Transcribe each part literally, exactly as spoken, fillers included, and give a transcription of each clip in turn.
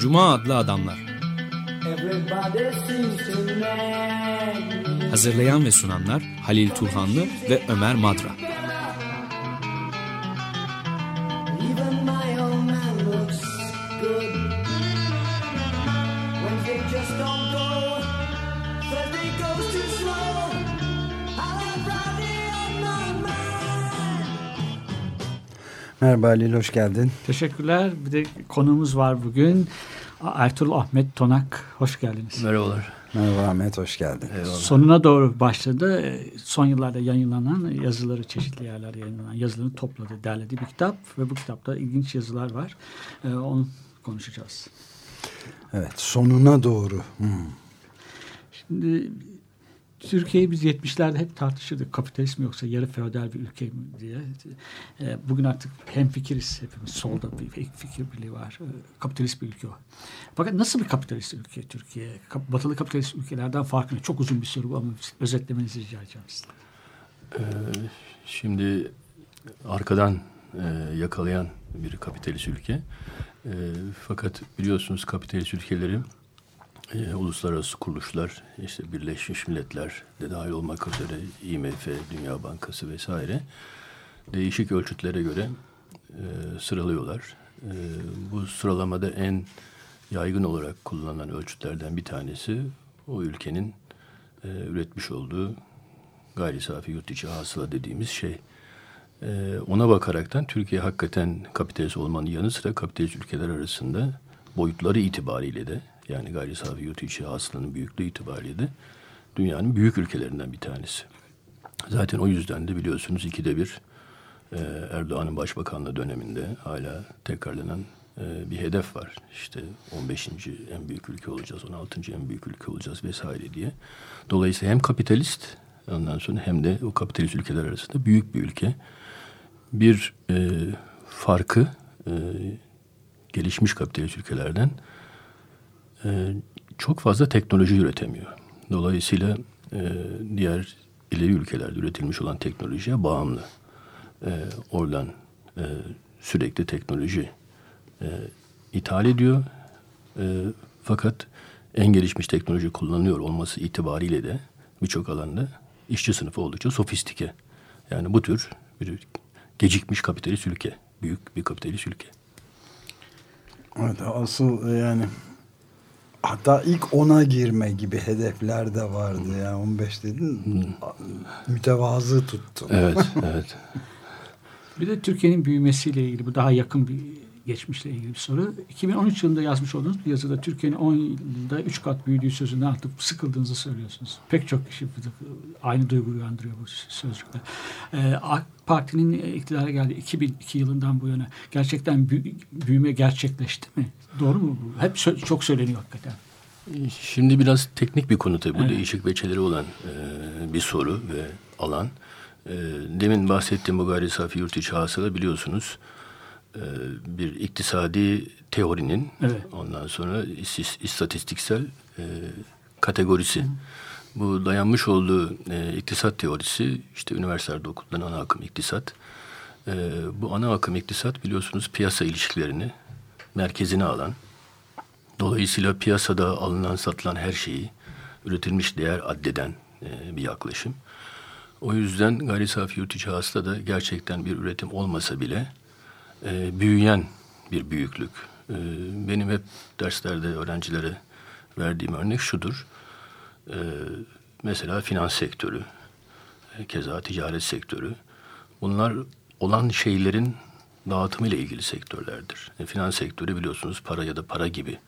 Cuma adlı adamlar. Hazırlayan ve sunanlar Halil Turhanlı ve Ömer Madra. Merhaba Halil, hoş geldin. Teşekkürler. Bir de konuğumuz var bugün. Ertuğrul Ahmet Tonak, hoş geldiniz. Merhabalar. Merhaba Ahmet, hoş geldin. Eyvallah. Sonuna doğru başladı. Son yıllarda yayınlanan yazıları, çeşitli yerlerde yayınlanan yazılarını topladı, derledi bir kitap. Ve bu kitapta ilginç yazılar var. Onu konuşacağız. Evet, sonuna doğru. Hmm. Şimdi... Türkiye'yi biz yetmişlerde hep tartışırdık. Kapitalizm yoksa yarı feodal bir ülke mi diye. Bugün artık hemfikiriz hepimiz. Solda bir fikir birliği var. Kapitalist bir ülke o. Fakat nasıl bir kapitalist ülke Türkiye? Batılı kapitalist ülkelerden farkı ne? Çok uzun bir soru bu ama özetlemenizi rica edeceğim size. Ee, şimdi arkadan e, yakalayan bir kapitalist ülke. E, fakat biliyorsunuz kapitalist ülkeleri E, uluslararası kuruluşlar, işte Birleşmiş Milletler de dahil olmak üzere I M F, Dünya Bankası vesaire değişik ölçütlere göre e, sıralıyorlar. E, bu sıralamada en yaygın olarak kullanılan ölçütlerden bir tanesi o ülkenin e, üretmiş olduğu gayri safi yurt içi hasıla dediğimiz şey. E, ona bakaraktan Türkiye hakikaten kapitalist olmanın yanı sıra kapitalist ülkeler arasında boyutları itibariyle de, yani gayri safi yurt içi hasılanın büyüklüğü itibariyle de dünyanın büyük ülkelerinden bir tanesi. Zaten o yüzden de biliyorsunuz ikide bir e, Erdoğan'ın başbakanlığı döneminde hala tekrarlanan e, bir hedef var. İşte on beşinci en büyük ülke olacağız, on altıncı en büyük ülke olacağız vesaire diye. Dolayısıyla hem kapitalist ondan sonra hem de o kapitalist ülkeler arasında büyük bir ülke. Bir e, farkı e, gelişmiş kapitalist ülkelerden Ee, çok fazla teknoloji üretemiyor. Dolayısıyla e, diğer ileri ülkelerde üretilmiş olan teknolojiye bağımlı. E, oradan e, sürekli teknoloji e, ithal ediyor. E, fakat en gelişmiş teknoloji kullanıyor olması itibariyle de birçok alanda işçi sınıfı oldukça sofistike. Yani bu tür bir gecikmiş kapitalist ülke. Büyük bir kapitalist ülke. Evet, asıl yani hatta ilk ona girme gibi hedefler de vardı. Yani on beş dedin, hmm. mütevazı tuttum. Evet, evet. Bir de Türkiye'nin büyümesiyle ilgili, bu daha yakın bir geçmişle ilgili bir soru. iki bin on üç yılında yazmış olduğunuz bir yazıda Türkiye'nin on yılda üç kat büyüdüğü sözünden artık sıkıldığınızı söylüyorsunuz. Pek çok kişi aynı duygu uyandırıyor bu sözcükler. Ee, AK Parti'nin iktidara geldiği iki bin iki yılından bu yana gerçekten büyüme gerçekleşti mi? Doğru mu bu? Hep sö- çok söyleniyor hakikaten. Şimdi biraz teknik bir konu tabii. Bu evet. Değişik veçeleri olan e, bir soru ve alan. E, demin bahsettiğim bu gayri safi yurt içi hasıla biliyorsunuz bir iktisadi teorinin, evet, ondan sonra istatistiksel e, kategorisi. Hı. Bu dayanmış olduğu e, iktisat teorisi, işte üniversitelerde okutulan ana akım iktisat. E, bu ana akım iktisat biliyorsunuz piyasa ilişkilerini merkezine alan, dolayısıyla piyasada alınan satılan her şeyi üretilmiş değer addeden e, bir yaklaşım. O yüzden gayri safi yurt içi hasıla da gerçekten bir üretim olmasa bile E, büyüyen bir büyüklük. E, benim hep derslerde öğrencilere verdiğim örnek şudur. E, mesela finans sektörü, e, keza ticaret sektörü. Bunlar olan şeylerin dağıtımı ile ilgili sektörlerdir. E, finans sektörü biliyorsunuz para ya da para gibi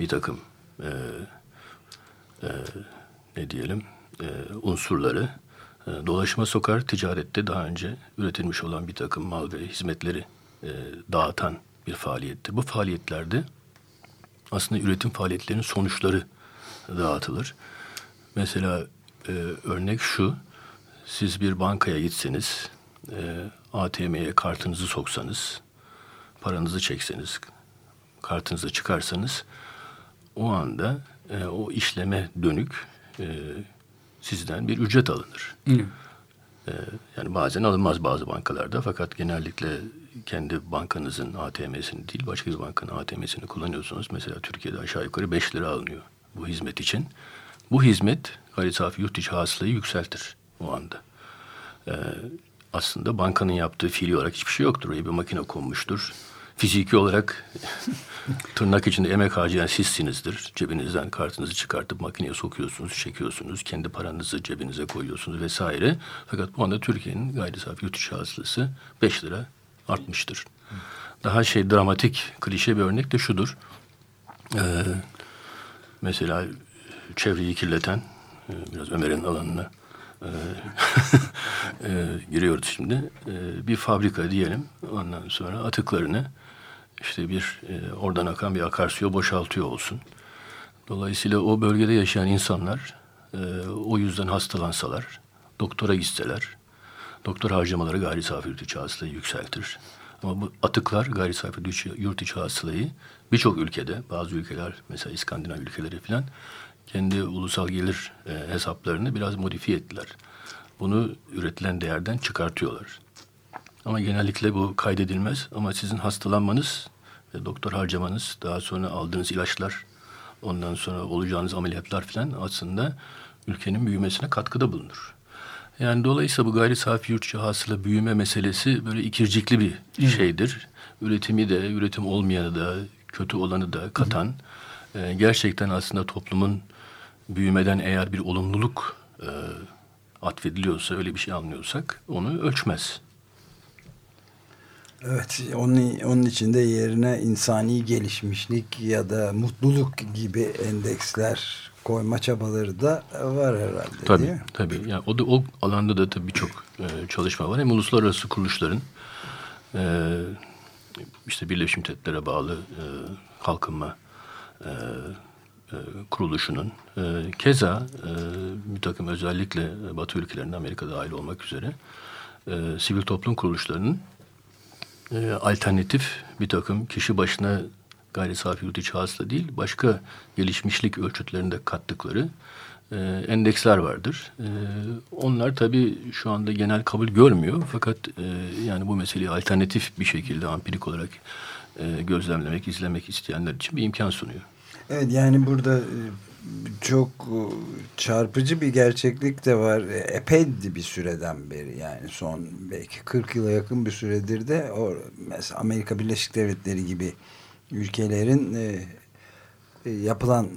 bir takım e, e, ne diyelim e, unsurları e, dolaşıma sokar. Ticarette daha önce üretilmiş olan bir takım mal ve hizmetleri dağıtan bir faaliyetti. Bu faaliyetlerde aslında üretim faaliyetlerinin sonuçları dağıtılır. Mesela e, örnek şu, siz bir bankaya gitseniz, e, A T M'ye kartınızı soksanız, paranızı çekseniz, kartınızı çıkarsanız, o anda e, o işleme dönük e, sizden bir ücret alınır. Hı. E, yani bazen alınmaz bazı bankalarda, fakat genellikle kendi bankanızın A T M'sini değil başka bir bankanın A T M'sini kullanıyorsunuz. Mesela Türkiye'de aşağı yukarı beş lira alınıyor bu hizmet için. Bu hizmet gayri safi yurt içi hasılayı yükseltir o anda. Ee, aslında bankanın yaptığı fiili olarak hiçbir şey yoktur. Oraya bir makine konmuştur. Fiziki olarak tırnak içinde emek harcayan sizsinizdir. Cebinizden kartınızı çıkartıp makineye sokuyorsunuz, çekiyorsunuz. Kendi paranızı cebinize koyuyorsunuz vesaire. Fakat bu anda Türkiye'nin gayri safi yurt içi hasılası beş lira artmıştır. Daha şey dramatik, klişe bir örnek de şudur. Ee, mesela çevreyi kirleten, biraz Ömer'in alanına e, giriyoruz şimdi. E, bir fabrika diyelim. Ondan sonra atıklarını işte bir e, oradan akan bir akarsuya boşaltıyor olsun. Dolayısıyla o bölgede yaşayan insanlar e, o yüzden hastalansalar, doktora gitseler, doktor harcamaları gayri safi yurt içi hasılayı yükseltir. Ama bu atıklar gayri safi yurt içi hasılayı birçok ülkede, bazı ülkeler mesela İskandinav ülkeleri falan kendi ulusal gelir e, hesaplarını biraz modifiye ettiler. Bunu üretilen değerden çıkartıyorlar. Ama genellikle bu kaydedilmez. Ama sizin hastalanmanız ve doktor harcamanız, daha sonra aldığınız ilaçlar, ondan sonra olacağınız ameliyatlar falan aslında ülkenin büyümesine katkıda bulunur. Yani dolayısıyla bu gayri safi yurt içi hasıla büyüme meselesi böyle ikircikli bir Hı. şeydir. Üretimi de, üretim olmayanı da, kötü olanı da katan, e, gerçekten aslında toplumun büyümeden eğer bir olumluluk e, atfediliyorsa, öyle bir şey anlıyorsak onu ölçmez. Evet, onun, onun içinde yerine insani gelişmişlik ya da mutluluk gibi endeksler koyma çabaları da var herhalde. Tabii, değil mi? Tabii. Yani o da o alanda da tabii birçok e, çalışma var. Hem uluslararası kuruluşların e, işte Birleşmiş Milletler'e bağlı e, kalkınma e, kuruluşunun keza bir takım özellikle Batı ülkelerinde, Amerika'da dahil olmak üzere sivil toplum kuruluşlarının alternatif bir takım kişi başına gayri safi yurt içi hasıla değil başka gelişmişlik ölçütlerinde kattıkları endeksler vardır. Onlar tabii şu anda genel kabul görmüyor fakat yani bu meseleyi alternatif bir şekilde ampirik olarak gözlemlemek, izlemek isteyenler için bir imkan sunuyor. Evet, yani burada çok çarpıcı bir gerçeklik de var. Epeydi bir süreden beri, yani son belki kırk yıla yakın bir süredir de o mesela Amerika Birleşik Devletleri gibi ülkelerin yapılan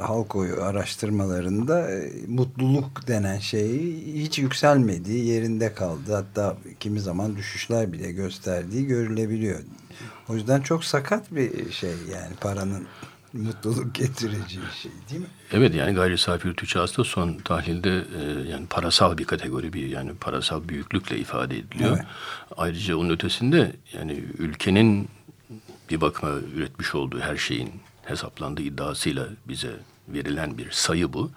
halk oyu araştırmalarında mutluluk denen şeyi hiç yükselmedi, yerinde kaldı. Hatta kimi zaman düşüşler bile gösterdiği görülebiliyor. O yüzden çok sakat bir şey yani paranın mutluluk getirici şey, değil mi? Evet, yani gayri safi yurt içi hasıla son tahlilde e, yani parasal bir kategori, bir yani parasal büyüklükle ifade ediliyor. Evet. Ayrıca onun ötesinde yani ülkenin bir bakıma üretmiş olduğu her şeyin hesaplandığı iddiasıyla bize verilen bir sayı bu.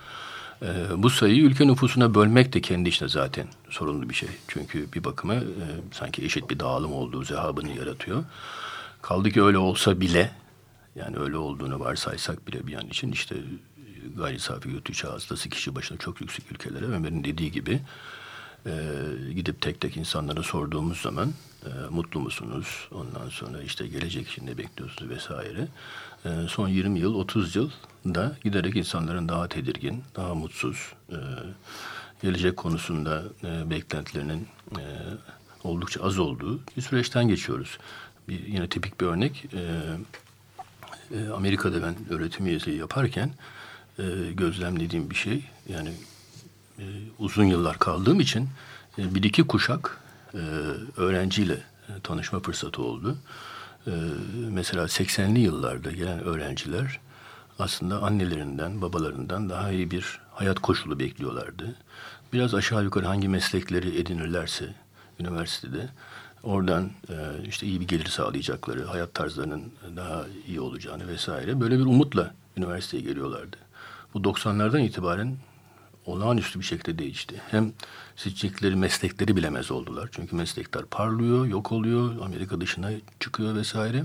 E, bu sayıyı ülke nüfusuna bölmek de kendi içinde zaten sorunlu bir şey. Çünkü bir bakıma e, sanki eşit bir dağılım olduğu zehabını yaratıyor. Kaldı ki öyle olsa bile, yani öyle olduğunu varsaysak bile bir an için işte gayri safi yurt içi hasılası kişi başına çok yüksek ülkelere, Ömer'in dediği gibi e, gidip tek tek insanlara sorduğumuz zaman e, mutlu musunuz? Ondan sonra işte gelecek için ne bekliyorsunuz vesaire. E, son yirmi yıl, otuz yıl da giderek insanların daha tedirgin, daha mutsuz, e, gelecek konusunda e, beklentilerinin e, oldukça az olduğu bir süreçten geçiyoruz. Bir, yine tipik bir örnek. E, Amerika'da ben öğretim üyeliği yaparken e, gözlemlediğim bir şey, yani e, uzun yıllar kaldığım için e, bir iki kuşak e, öğrenciyle e, tanışma fırsatı oldu. E, mesela seksenli yıllarda gelen öğrenciler aslında annelerinden, babalarından daha iyi bir hayat koşulu bekliyorlardı. Biraz aşağı yukarı hangi meslekleri edinirlerse üniversitede, oradan işte iyi bir gelir sağlayacakları, hayat tarzlarının daha iyi olacağını vesaire böyle bir umutla üniversiteye geliyorlardı. Bu doksanlardan itibaren olağanüstü bir şekilde değişti. Hem seçecekleri meslekleri bilemez oldular. Çünkü meslekler parlıyor, yok oluyor, Amerika dışına çıkıyor vesaire.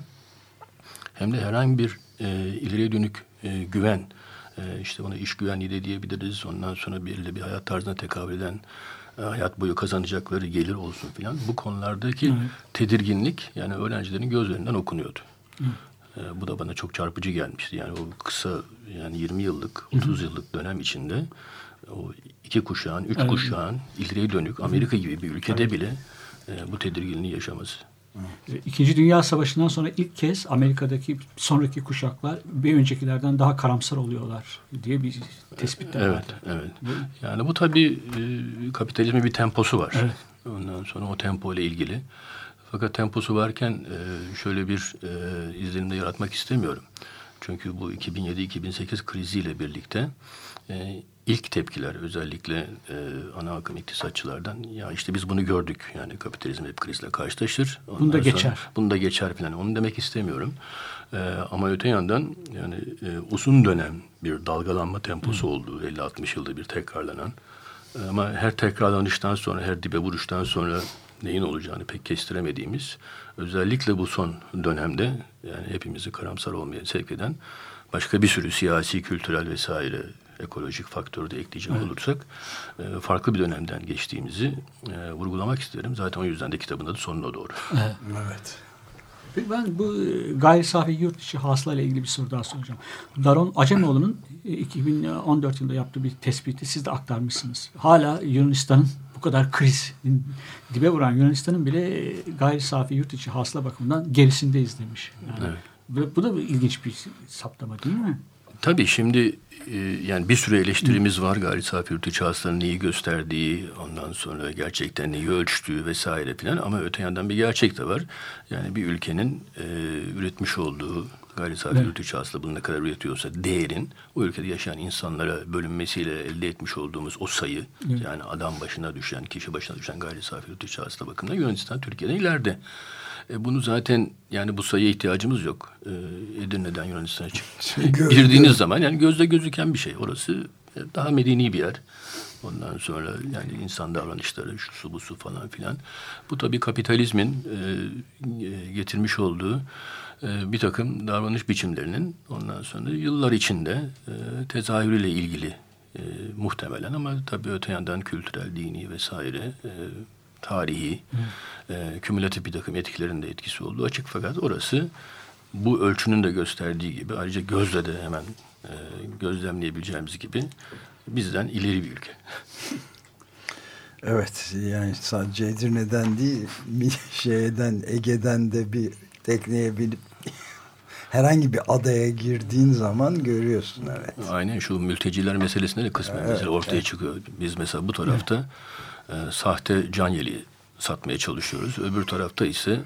Hem de herhangi bir e, ileriye dönük e, güven, e, işte ona iş güvenliği de diyebiliriz. Ondan sonra belirli bir hayat tarzına tekabül eden hayat boyu kazanacakları gelir olsun filan, bu konulardaki evet. tedirginlik yani öğrencilerin gözlerinden okunuyordu. Evet. E, bu da bana çok çarpıcı gelmişti. Yani o kısa yani yirmi yıllık, otuz evet. yıllık dönem içinde o iki kuşağın, üç evet. kuşağın ileriye dönük Amerika gibi bir ülkede evet. bile e, bu tedirginliği yaşaması. İkinci Dünya Savaşı'ndan sonra ilk kez Amerika'daki sonraki kuşaklar bir öncekilerden daha karamsar oluyorlar diye bir tespitler evet, var. Evet, evet. Yani bu tabii e, kapitalizmin bir temposu var. Evet. Ondan sonra o tempo ile ilgili. Fakat temposu varken e, şöyle bir e, izlenimde yaratmak istemiyorum. Çünkü bu iki bin yedi iki bin sekiz kriziyle birlikte e, ilk tepkiler özellikle e, ana akım iktisatçılardan ya işte biz bunu gördük. Yani kapitalizm hep krizle karşılaşır. Ondan bunu da geçer. Bunu da geçer falan. Onu demek istemiyorum. E, ama öte yandan yani e, uzun dönem bir dalgalanma temposu hmm. olduğu elli altmış yılda bir tekrarlanan e, ama her tekrarlanıştan sonra her dibe vuruştan sonra neyin olacağını pek kestiremediğimiz özellikle bu son dönemde yani hepimizi karamsar olmaya sevk eden başka bir sürü siyasi, kültürel vesaire ekolojik faktörü de ekleyecek evet. olursak e, farklı bir dönemden geçtiğimizi e, vurgulamak isterim. Zaten o yüzden de kitabın adı sonuna doğru. Evet. evet. Ben bu gayri safi yurt içi hasıla ile ilgili bir soru daha soracağım. Daron Acemoğlu'nun iki bin on dört yılında yaptığı bir tespiti siz de aktarmışsınız. Hala Yunanistan'ın bu kadar kriz dibe vuran Yunanistan'ın bile gayri safi yurt içi hasıla bakımından gerisindeyiz demiş. Yani evet. Bu da bir ilginç bir saptama değil mi? Tabii şimdi e, yani bir sürü eleştirimiz var. Gayri safi yurt içi hasılanın neyi gösterdiği, ondan sonra gerçekten neyi ölçtüğü vesaire filan. Ama öte yandan bir gerçek de var. Yani bir ülkenin e, üretmiş olduğu gayri safi evet. yurt içi hasıla bunu ne kadar üretiyorsa değerin o ülkede yaşayan insanlara bölünmesiyle elde etmiş olduğumuz o sayı evet. yani adam başına düşen, kişi başına düşen gayri safi yurt içi hasıla bakımından Yunanistan Türkiye'den ileride. E bunu zaten yani bu sayıya ihtiyacımız yok. E, Edirne'den Yunanistan'a girdiğiniz zaman yani gözle gözüken bir şey. Orası daha medeni bir yer. Ondan sonra yani insan davranışları, şu su bu su falan filan. Bu tabii kapitalizmin e, getirmiş olduğu e, bir takım davranış biçimlerinin ondan sonra yıllar içinde e, tezahürüyle ilgili e, muhtemelen ama tabii öte yandan kültürel, dini vesaire e, tarihi, e, kümülatif bir takım etkilerin de etkisi olduğu açık. Fakat orası bu ölçünün de gösterdiği gibi ayrıca gözle de hemen e, gözlemleyebileceğimiz gibi bizden ileri bir ülke. Evet yani sadece Edirne'den değil şeyden Ege'den de bir tekneye binip herhangi bir adaya girdiğin zaman görüyorsun evet. Aynen şu mülteciler meselesinde de kısmen evet, mesela ortaya evet. çıkıyor. Biz mesela bu tarafta evet. E, sahte can yeleği satmaya çalışıyoruz. Öbür tarafta ise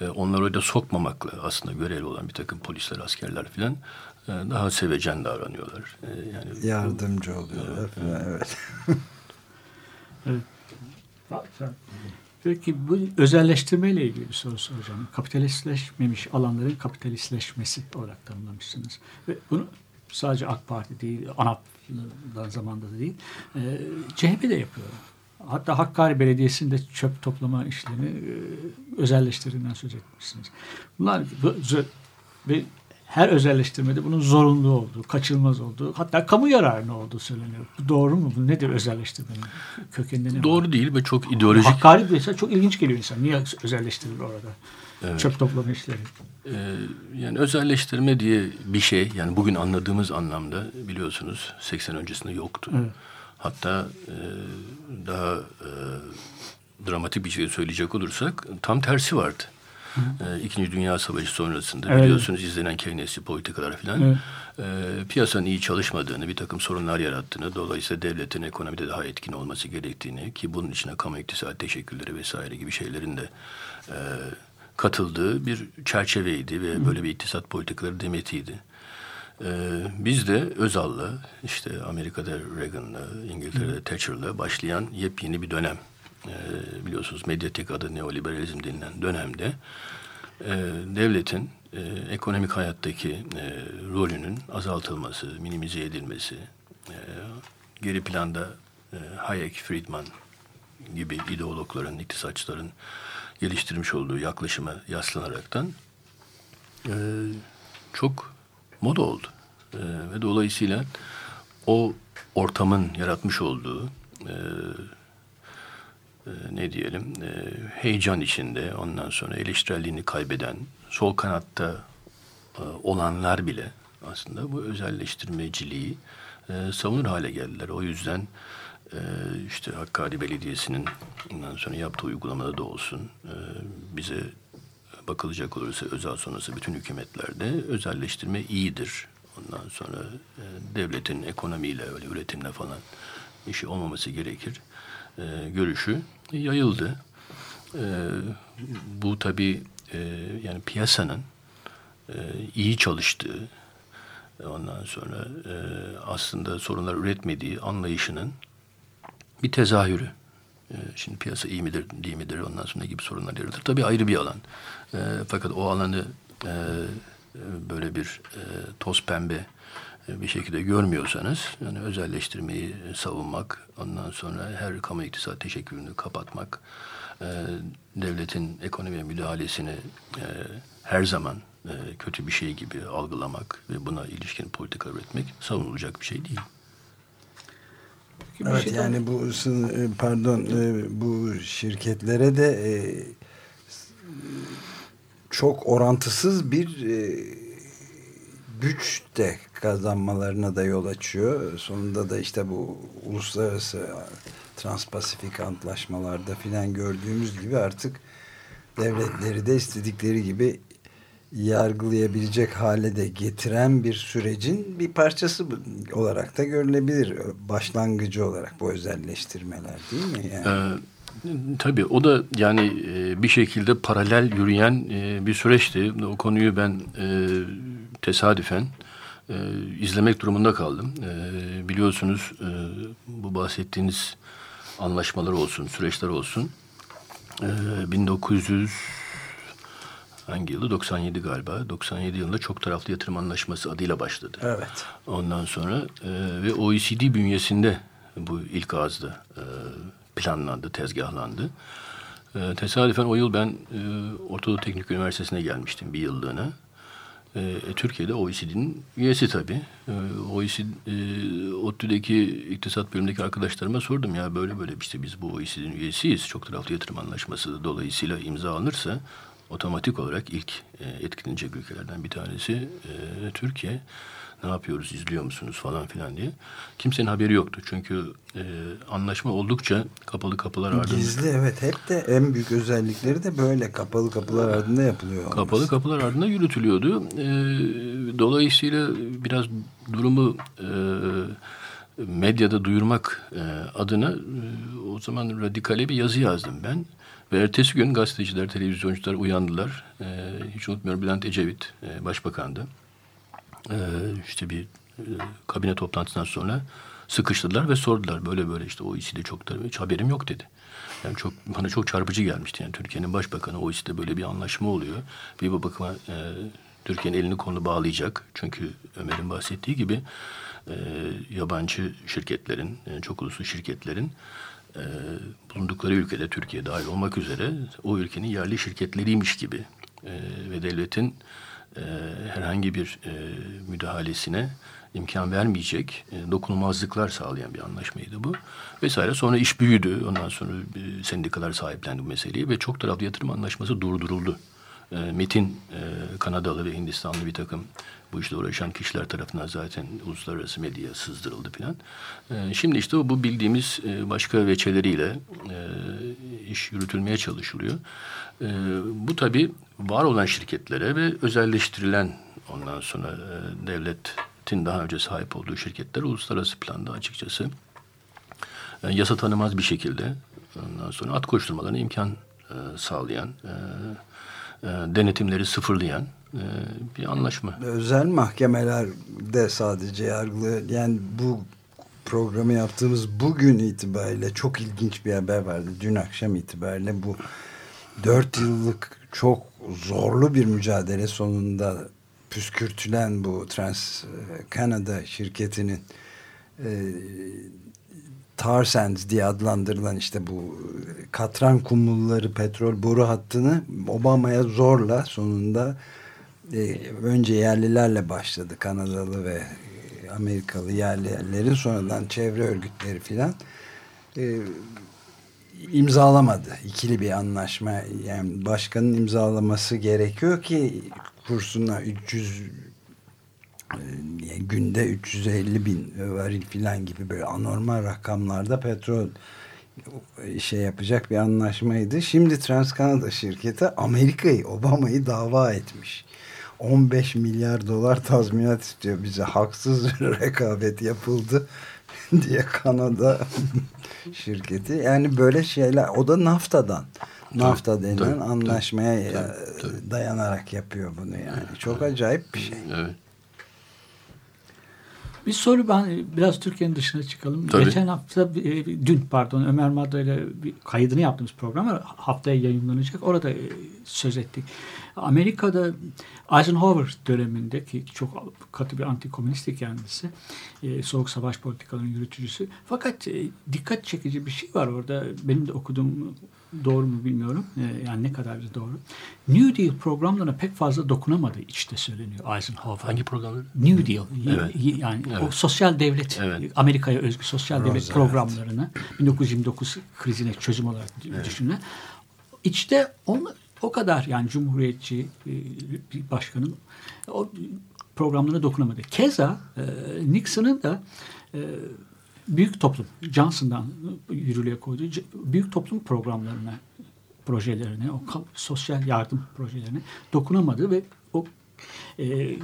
e, onları öyle sokmamakla aslında görevli olan bir takım polisler, askerler filan e, daha sevecen davranıyorlar. E, yani yardımcı bu, oluyorlar. Evet. evet. evet. Peki bu özelleştirmeyle ilgili bir soru soracağım. Kapitalistleşmemiş alanların kapitalistleşmesi olarak tanımlamışsınız. Ve bunu sadece AK Parti değil, ANAP'dan zamanda da değil, e, C H P de yapıyor. Hatta Hakkari Belediyesi'nde çöp toplama işlemi e, özelleştirdiğinden söz etmişsiniz. Bunlar bu, ve her özelleştirmede bunun zorunlu olduğu, kaçınılmaz olduğu, hatta kamu yararına olduğu söyleniyor. Bu doğru mu? Bu nedir özelleştirmenin kökenini? Doğru var? Değil ve çok ideolojik. Hakkari mesela çok ilginç geliyor insan. Niye özelleştirilir orada? Evet. Çöp toplama işleri. Ee, yani özelleştirme diye bir şey, yani bugün anladığımız anlamda biliyorsunuz seksen öncesinde yoktu. Evet. Hatta e, daha e, dramatik bir şey söyleyecek olursak tam tersi vardı. E, İkinci Dünya Savaşı sonrasında evet. biliyorsunuz izlenen Keynesçi politikalar filan evet. e, piyasanın iyi çalışmadığını, bir takım sorunlar yarattığını, dolayısıyla devletin ekonomide daha etkin olması gerektiğini ki bunun içine kamu iktisat teşekkülleri vesaire gibi şeylerin de e, katıldığı bir çerçeveydi ve Hı. böyle bir iktisat politikaları demetiydi. Ee, biz de Özal'la, işte Amerika'da Reagan'la, İngiltere'de Thatcher'la başlayan yepyeni bir dönem. Ee, biliyorsunuz medyatik adı neoliberalizm denilen dönemde e, devletin e, ekonomik hayattaki e, rolünün azaltılması, minimize edilmesi, e, geri planda e, Hayek, Friedman gibi ideologların, iktisatçıların geliştirmiş olduğu yaklaşıma yaslanaraktan e, çok moda oldu. Ee, ve dolayısıyla o ortamın yaratmış olduğu e, ne diyelim heyecan içinde, ondan sonra eleştirelliğini kaybeden sol kanatta olanlar bile aslında bu özelleştirmeciliği savunur hale geldiler. O yüzden işte Hakkari Belediyesi'nin ondan sonra yaptığı uygulamada da olsun, bize bakılacak olursa özel sonrası bütün hükümetlerde özelleştirme iyidir. Ondan sonra devletin ekonomiyle, öyle üretimle falan işi olmaması gerekir görüşü yayıldı. Bu tabii yani piyasanın iyi çalıştığı, ondan sonra aslında sorunlar üretmediği anlayışının bir tezahürü. Şimdi piyasa iyi midir, değil midir, ondan sonra ne gibi sorunlar yaratır? Tabii ayrı bir alan. Fakat o alanı böyle bir toz pembe bir şekilde görmüyorsanız, yani özelleştirmeyi savunmak, ondan sonra her kamu iktisat teşekkülünü kapatmak, devletin ekonomiye müdahalesini her zaman kötü bir şey gibi algılamak ve buna ilişkin politika üretmek savunulacak bir şey değil. Evet, şey yani bu pardon bu şirketlere de çok orantısız bir güç de kazanmalarına da yol açıyor. Sonunda da işte bu uluslararası Transpasifik antlaşmalarda filan gördüğümüz gibi artık devletleri de istedikleri gibi yargılayabilecek hale de getiren bir sürecin bir parçası olarak da görülebilir. Başlangıcı olarak bu özelleştirmeler, değil mi? Yani? Ee, tabii o da yani bir şekilde paralel yürüyen bir süreçti. O konuyu ben tesadüfen izlemek durumunda kaldım. Biliyorsunuz bu bahsettiğiniz anlaşmalar olsun, süreçler olsun. bin dokuz yüz Hangi yılda? doksan yedi galiba. doksan yedi yılında çok taraflı yatırım anlaşması adıyla başladı. Evet. Ondan sonra e, ve O E C D bünyesinde bu ilk ağızda e, planlandı, tezgahlandı. E, tesadüfen o yıl ben e, Ortadoğu Teknik Üniversitesi'ne gelmiştim bir yıllığına. E, Türkiye'de O E C D'nin üyesi tabii. E, O E C D, e, ODTÜ'deki iktisat bölümündeki arkadaşlarıma sordum ya böyle böyle işte biz bu O E C D'nin üyesiyiz. Çok taraflı yatırım anlaşması dolayısıyla imza alınırsa otomatik olarak ilk etkilenecek ülkelerden bir tanesi e, Türkiye. Ne yapıyoruz, izliyor musunuz falan filan diye. Kimsenin haberi yoktu. Çünkü e, anlaşma oldukça kapalı kapılar ardında. Gizli, evet. Hep de en büyük özellikleri de böyle kapalı kapılar ardında yapılıyor. Kapalı olması. Kapılar ardında yürütülüyordu. E, dolayısıyla biraz durumu E, medyada duyurmak adına o zaman radikale bir yazı yazdım ben. Ve ertesi gün gazeteciler, televizyoncular uyandılar. Hiç unutmuyorum, Bülent Ecevit başbakandı. İşte bir kabine toplantısından sonra sıkıştılar ve sordular. Böyle böyle işte O E C D çok da hiç haberim yok dedi. Yani çok, bana çok çarpıcı gelmişti. Yani Türkiye'nin başbakanı O E C D'de böyle bir anlaşma oluyor. Bir bakıma Türkiye'nin elini kolunu bağlayacak. Çünkü Ömer'in bahsettiği gibi E, yabancı şirketlerin, yani çok uluslu şirketlerin e, bulundukları ülkede, Türkiye dahil olmak üzere, o ülkenin yerli şirketleriymiş gibi e, ve devletin e, herhangi bir e, müdahalesine imkan vermeyecek e, dokunulmazlıklar sağlayan bir anlaşmaydı bu vesaire. Sonra iş büyüdü, ondan sonra e, sendikalar sahiplendi bu meseleyi ve çok taraflı yatırım anlaşması durduruldu. E, Metin e, Kanadalı ve Hindistanlı bir takım bu işle uğraşan kişiler tarafından zaten uluslararası medyaya sızdırıldı falan. E, şimdi işte bu bildiğimiz e, başka veçeleriyle e, iş yürütülmeye çalışılıyor. E, bu tabii var olan şirketlere ve özelleştirilen ondan sonra e, devletin daha önce sahip olduğu şirketler uluslararası planda açıkçası e, yasa tanımaz bir şekilde ondan sonra at koşturmalarına imkan e, sağlayan E, denetimleri sıfırlayan bir anlaşma. Özel mahkemelerde sadece yargılı, yani bu programı yaptığımız bugün itibariyle çok ilginç bir haber vardı. Dün akşam itibariyle bu dört yıllık çok zorlu bir mücadele sonunda püskürtülen bu TransCanada şirketinin e, tar sands diye adlandırılan işte bu katran kumulları petrol boru hattını Obama'ya zorla sonunda e, önce yerlilerle başladı. Kanadalı ve Amerikalı yerlilerin, sonradan çevre örgütleri filan e, imzalamadı. İkili bir anlaşma, yani başkanın imzalaması gerekiyor ki kursuna üç yüz yani günde üç yüz elli bin varil filan gibi böyle anormal rakamlarda petrol şey yapacak bir anlaşmaydı. Şimdi TransCanada şirketi Amerika'yı, Obama'yı dava etmiş. on beş milyar dolar tazminat istiyor. Bize haksız rekabet yapıldı diye Kanada şirketi. Yani böyle şeyler, o da NAFTA'dan. NAFTA denen tabii, anlaşmaya tabii, tabii. dayanarak yapıyor bunu yani. Çok evet. acayip bir şey. Evet. Bir soru, ben biraz Türkiye'nin dışına çıkalım. Tabii. Geçen hafta, dün pardon, Ömer Madra ile kaydını yaptığımız program haftaya yayınlanacak. Orada söz ettik. Amerika'da Eisenhower döneminde, ki çok katı bir antikomünisti kendisi, soğuk savaş politikalarının yürütücüsü. Fakat dikkat çekici bir şey var orada. Benim de okuduğum doğru mu bilmiyorum. Yani ne kadar da doğru. New Deal programlarına pek fazla dokunamadı içte söyleniyor Eisenhower. Hangi programları? New Deal. Evet. Yani evet. o sosyal devlet, evet. Amerika'ya özgü sosyal Rosa, devlet programlarını evet. bin dokuz yüz yirmi dokuz krizine çözüm olarak evet. düşünülen. İçte on, o kadar yani cumhuriyetçi bir başkanın o programlarına dokunamadı. Keza Nixon'ın da Büyük Toplum, Johnson'dan yürürlüğe koyduğu Büyük Toplum programlarına, projelerine, o sosyal yardım projelerine dokunamadı ve o e,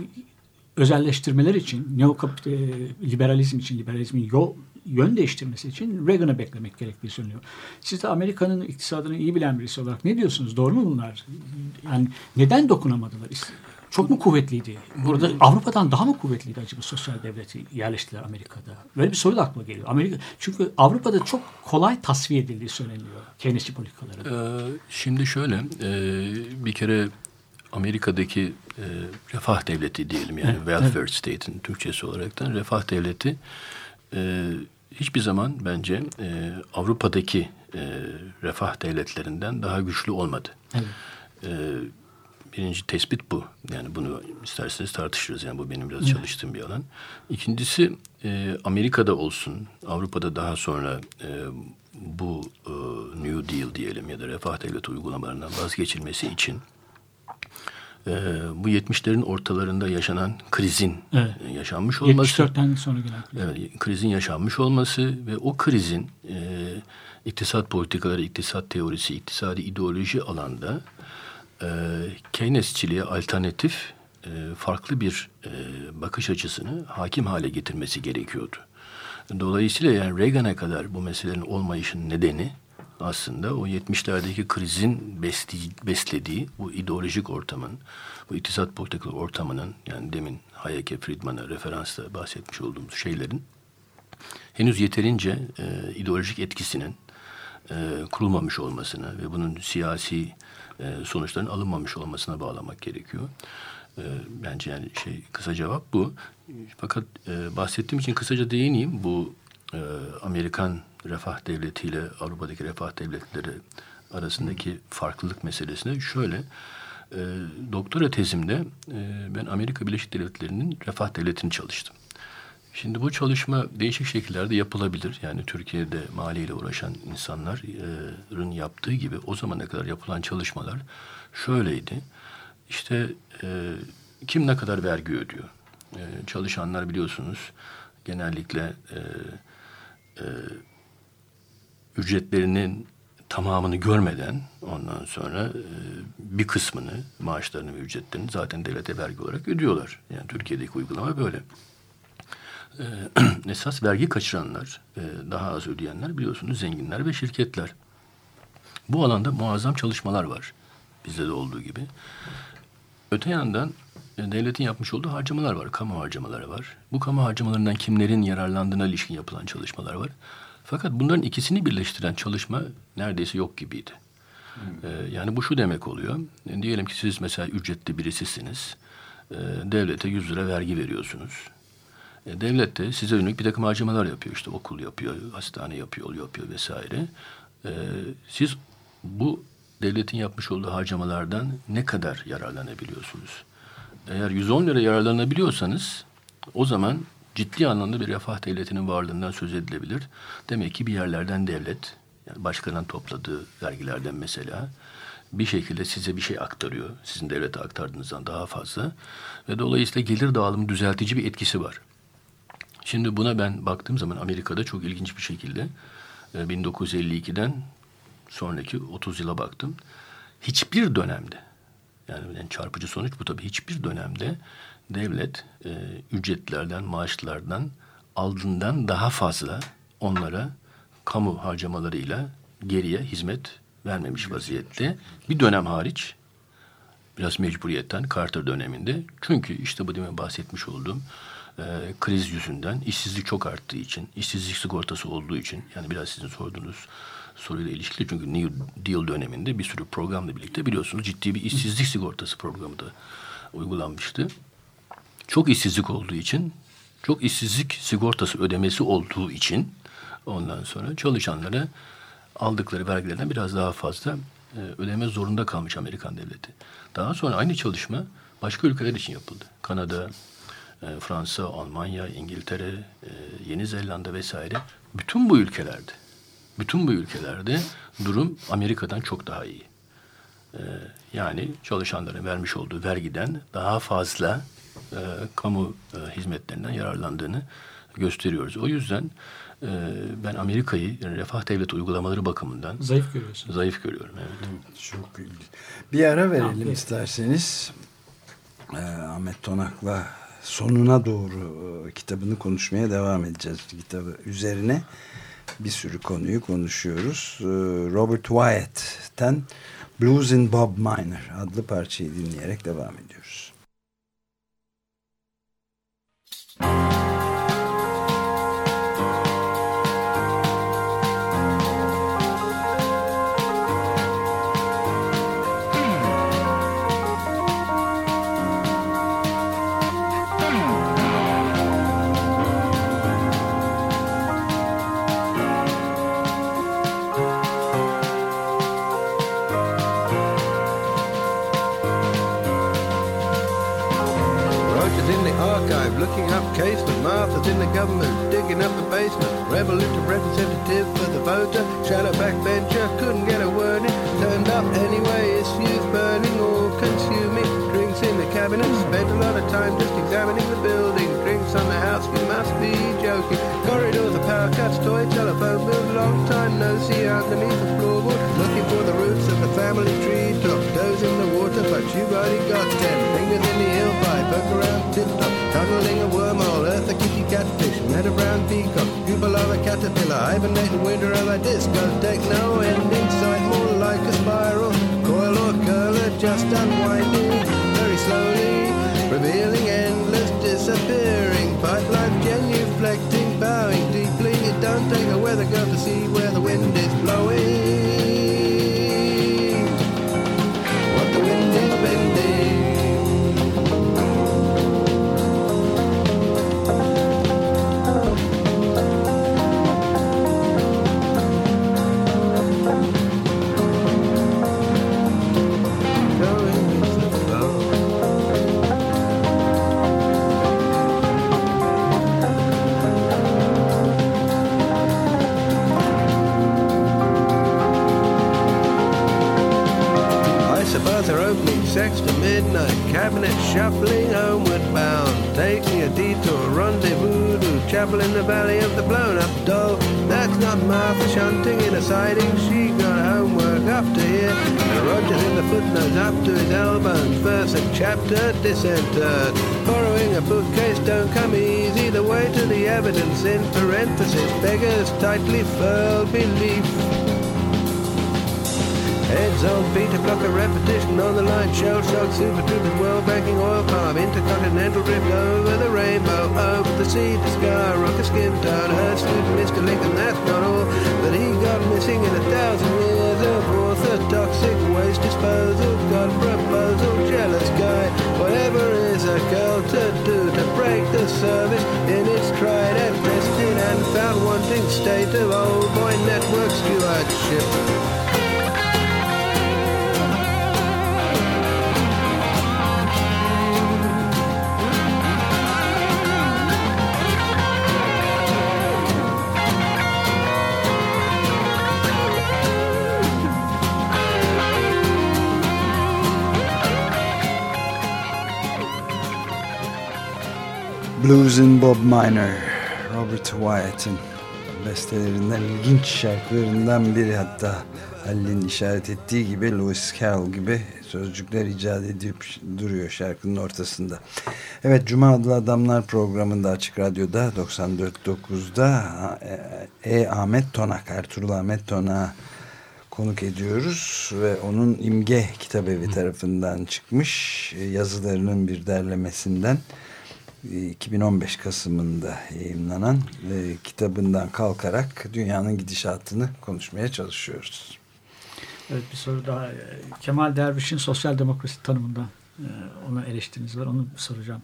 özelleştirmeler için, neoliberalizm için, liberalizmin yol, yön değiştirmesi için Reagan'ı beklemek gerektiği söyleniyor. Siz de Amerika'nın iktisadını iyi bilen birisi olarak ne diyorsunuz? Doğru mu bunlar? Yani neden dokunamadılar? Çok mu kuvvetliydi? Burada Avrupa'dan daha mı kuvvetliydi acaba sosyal devleti yerleştiler Amerika'da? Böyle bir soru da aklıma geliyor. Amerika, çünkü Avrupa'da çok kolay tasfiye edildiği söyleniyor Keynesçi politikaları. Ee, şimdi şöyle, e, bir kere Amerika'daki e, refah devleti diyelim, yani evet, welfare evet. state'in Türkçesi olaraktan refah devleti e, hiçbir zaman bence e, Avrupa'daki e, refah devletlerinden daha güçlü olmadı. Evet. E, Birinci tespit bu. Yani bunu isterseniz tartışırız. Yani bu benim biraz çalıştığım bir alan. İkincisi e, Amerika'da olsun, Avrupa'da daha sonra e, bu e, New Deal diyelim ya da refah devleti uygulamalarından vazgeçilmesi için e, bu yetmişlerin ortalarında yaşanan krizin evet. yaşanmış olması. yetmiş dörtten sonra gelen. Evet, krizin yaşanmış olması ve o krizin e, iktisat politikaları, iktisat teorisi, iktisadi ideoloji alanda Keynesçiliğe alternatif farklı bir bakış açısını hakim hale getirmesi gerekiyordu. Dolayısıyla yani Reagan'a kadar bu meselenin olmayışının nedeni aslında o yetmişlerdeki krizin beslediği bu ideolojik ortamın, bu iktisat politikalı ortamının, yani demin Hayek'e, Friedman'a referansla bahsetmiş olduğumuz şeylerin henüz yeterince ideolojik etkisinin kurulmamış olmasını ve bunun siyasi sonuçların alınmamış olmasına bağlamak gerekiyor. Bence yani şey, kısa cevap bu. Fakat bahsettiğim için kısaca değineyim. Bu Amerikan refah devletiyle Avrupa'daki refah devletleri arasındaki farklılık meselesine şöyle. Doktora tezimde ben Amerika Birleşik Devletleri'nin refah devletini çalıştım. Şimdi bu çalışma değişik şekillerde yapılabilir. Yani Türkiye'de maliyle uğraşan insanların yaptığı gibi o zamana kadar yapılan çalışmalar şöyleydi. İşte e, kim ne kadar vergi ödüyor? E, çalışanlar biliyorsunuz genellikle e, e, ücretlerinin tamamını görmeden ondan sonra e, bir kısmını, maaşlarını ve ücretlerini zaten devlete vergi olarak ödüyorlar. Yani Türkiye'deki uygulama böyle. Ee, esas vergi kaçıranlar, e, daha az ödeyenler biliyorsunuz zenginler ve şirketler. Bu alanda muazzam çalışmalar var. Bizde de olduğu gibi. Öte yandan e, devletin yapmış olduğu harcamalar var. Kamu harcamaları var. Bu kamu harcamalarından kimlerin yararlandığına ilişkin yapılan çalışmalar var. Fakat bunların ikisini birleştiren çalışma neredeyse yok gibiydi. Hmm. E, yani bu şu demek oluyor. E, diyelim ki siz mesela ücretli birisisiniz. E, devlete yüz lira vergi veriyorsunuz. Devlet de size yönelik bir takım harcamalar yapıyor. İşte okul yapıyor, hastane yapıyor, yol yapıyor vesaire. Ee, siz bu devletin yapmış olduğu harcamalardan ne kadar yararlanabiliyorsunuz? Eğer yüz on lira yararlanabiliyorsanız o zaman ciddi anlamda bir refah devletinin varlığından söz edilebilir. Demek ki bir yerlerden devlet yani başkanın topladığı vergilerden mesela bir şekilde size bir şey aktarıyor. Sizin devlete aktardığınızdan daha fazla ve dolayısıyla gelir dağılımı düzeltici bir etkisi var. Şimdi buna ben baktığım zaman Amerika'da çok ilginç bir şekilde bin dokuz yüz elli ikiden sonraki otuz yıla baktım. Hiçbir dönemde, yani en çarpıcı sonuç bu tabii, hiçbir dönemde devlet e, ücretlerden, maaşlardan aldığından daha fazla onlara kamu harcamalarıyla geriye hizmet vermemiş vaziyette. Bir dönem hariç, biraz mecburiyetten, Carter döneminde. Çünkü işte bu demin bahsetmiş olduğum e, kriz yüzünden, işsizlik çok arttığı için, işsizlik sigortası olduğu için, yani biraz sizin sorduğunuz soruyla ilişkili, çünkü New Deal döneminde bir sürü programla birlikte biliyorsunuz ciddi bir işsizlik sigortası programı da uygulanmıştı. Çok işsizlik olduğu için, çok işsizlik sigortası ödemesi olduğu için ondan sonra çalışanlara aldıkları vergilerden biraz daha fazla e, ödeme zorunda kalmış Amerikan devleti. Daha sonra aynı çalışma başka ülkeler için yapıldı. Kanada, e, Fransa, Almanya, İngiltere, e, Yeni Zelanda vesaire. Bütün bu ülkelerde, bütün bu ülkelerde durum Amerika'dan çok daha iyi. E, yani çalışanların vermiş olduğu vergiden daha fazla e, kamu e, hizmetlerinden yararlandığını gösteriyoruz. O yüzden e, ben Amerika'yı yani refah devleti uygulamaları bakımından zayıf görüyorsun. Zayıf görüyorum. Evet. Çok ilginç. Bir ara verelim Ahmet. isterseniz. Ee, Ahmet Tonak'la sonuna doğru e, kitabını konuşmaya devam edeceğiz. Kitabı üzerine bir sürü konuyu konuşuyoruz. Ee, Robert Wyatt'ten Blues in Bob Minor adlı parçayı dinleyerek devam ediyoruz. Casement, Martha's in the government, digging up the basement. Revolutionary representative for the voter, shadow backbencher, couldn't get a word in. Turned up anyway, his fuse burning, all consuming. Drinks in the cabinet, spent a lot of time just examining the building. Drinks on the house, you must be joking. Corridors of power cuts, toy telephone bills, long time no see underneath the floorboard. Looking for the roots of the family tree, drop toes in the water, but you've already got ten fingers in the hill by poke around tip-top. Tunneling a wormhole, earth a kitty catfish, met a brown peacock, pupil of a caterpillar, hibernating winter of a discotheque, no ending sight, more like a spiral, coil or curler, just unwinding, very slowly, revealing endless, disappearing, pipeline genuflecting, bowing deeply, it don't take a weather girl to see where the wind is blowing, what the wind is bending. Sex to midnight, cabinet shuffling, homeward bound, taking a detour, rendezvous to chapel in the valley of the blown-up doll. That's not Martha shunting in a siding, she got homework up to here. And Roger in the footnotes up to his elbows, first a chapter disentered. Borrowing a bookcase don't come easy, the way to the evidence in parentheses, beggars tightly furled belief. Heads on Peter Block, a repetition on the line, shell shock, super troopers, world banking, oil palm, intercontinental drift over the rainbow, over the sea, the sky, rock a skim down, her student, Mister Lincoln, that's not all that he got missing in a thousand years of orthodoxic waste disposal, God proposal, jealous guy, whatever is a girl to do to break the service in its tried and tested and found wanting state of old boy network stewardship. Blues in Bob Minor, Robert Wyatt'ın bestelerinden, ilginç şarkılarından biri, hatta Halil'in işaret ettiği gibi Lewis Carroll gibi sözcükler icat edip duruyor şarkının ortasında. Evet, Cuma Adlı Adamlar programında Açık Radyo'da doksan dört nokta dokuz'da e, Ahmet Tonak, Ertuğrul Ahmet Tonak'a konuk ediyoruz ve onun İmge Kitabevi tarafından çıkmış yazılarının bir derlemesinden iki bin on beş Kasım'ında yayımlanan e, kitabından kalkarak dünyanın gidişatını konuşmaya çalışıyoruz. Evet, bir soru daha. Kemal Derviş'in sosyal demokrasi tanımında e, ona eleştiriniz var. Onu soracağım.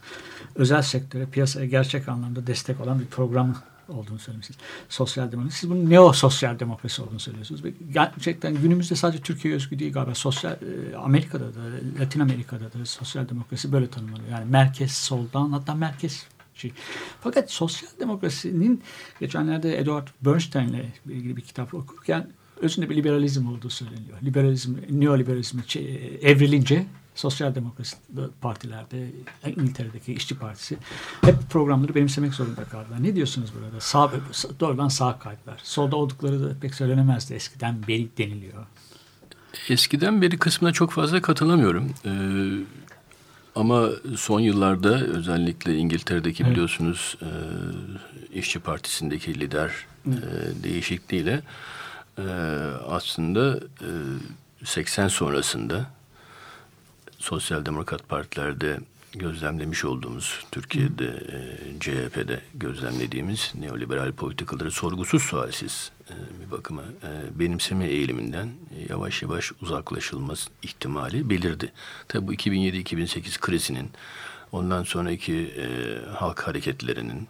Özel sektöre, piyasaya gerçek anlamda destek olan bir program olduğunu söylemişsiniz. Sosyal demokrasi. Siz bunun neo sosyal demokrasi olduğunu söylüyorsunuz. Gerçekten günümüzde sadece Türkiye özgü değil galiba. Sosyal e, Amerika'da da, Latin Amerika'da da sosyal demokrasi böyle tanımlanıyor. Yani merkez soldan, hatta merkez şey. Fakat sosyal demokrasinin geçenlerde Edward Bernstein'le ilgili bir kitap okurken özünde bir liberalizm olduğu söyleniyor. Liberalizm, neoliberalizm evrilince sosyal demokrasi partilerde, İngiltere'deki işçi partisi hep programları benimsemek zorunda kaldılar. Ne diyorsunuz burada? Sağ, doğrudan sağ kaydılar. Solda oldukları da pek söylenemezdi. Eskiden beri deniliyor. Eskiden beri kısmına çok fazla katılamıyorum. Ee, ama son yıllarda özellikle İngiltere'deki, evet, biliyorsunuz e, işçi partisindeki lider evet. e, değişikliğiyle e, aslında e, seksen sonrasında Sosyal Demokrat partilerde gözlemlemiş olduğumuz, Türkiye'de, e, C H P'de gözlemlediğimiz neoliberal politikaları sorgusuz sualsiz e, bir bakıma e, benimseme eğiliminden yavaş yavaş uzaklaşılmaz ihtimali belirdi. Tabi bu iki bin yedi iki bin sekiz krizinin, ondan sonraki e, halk hareketlerinin,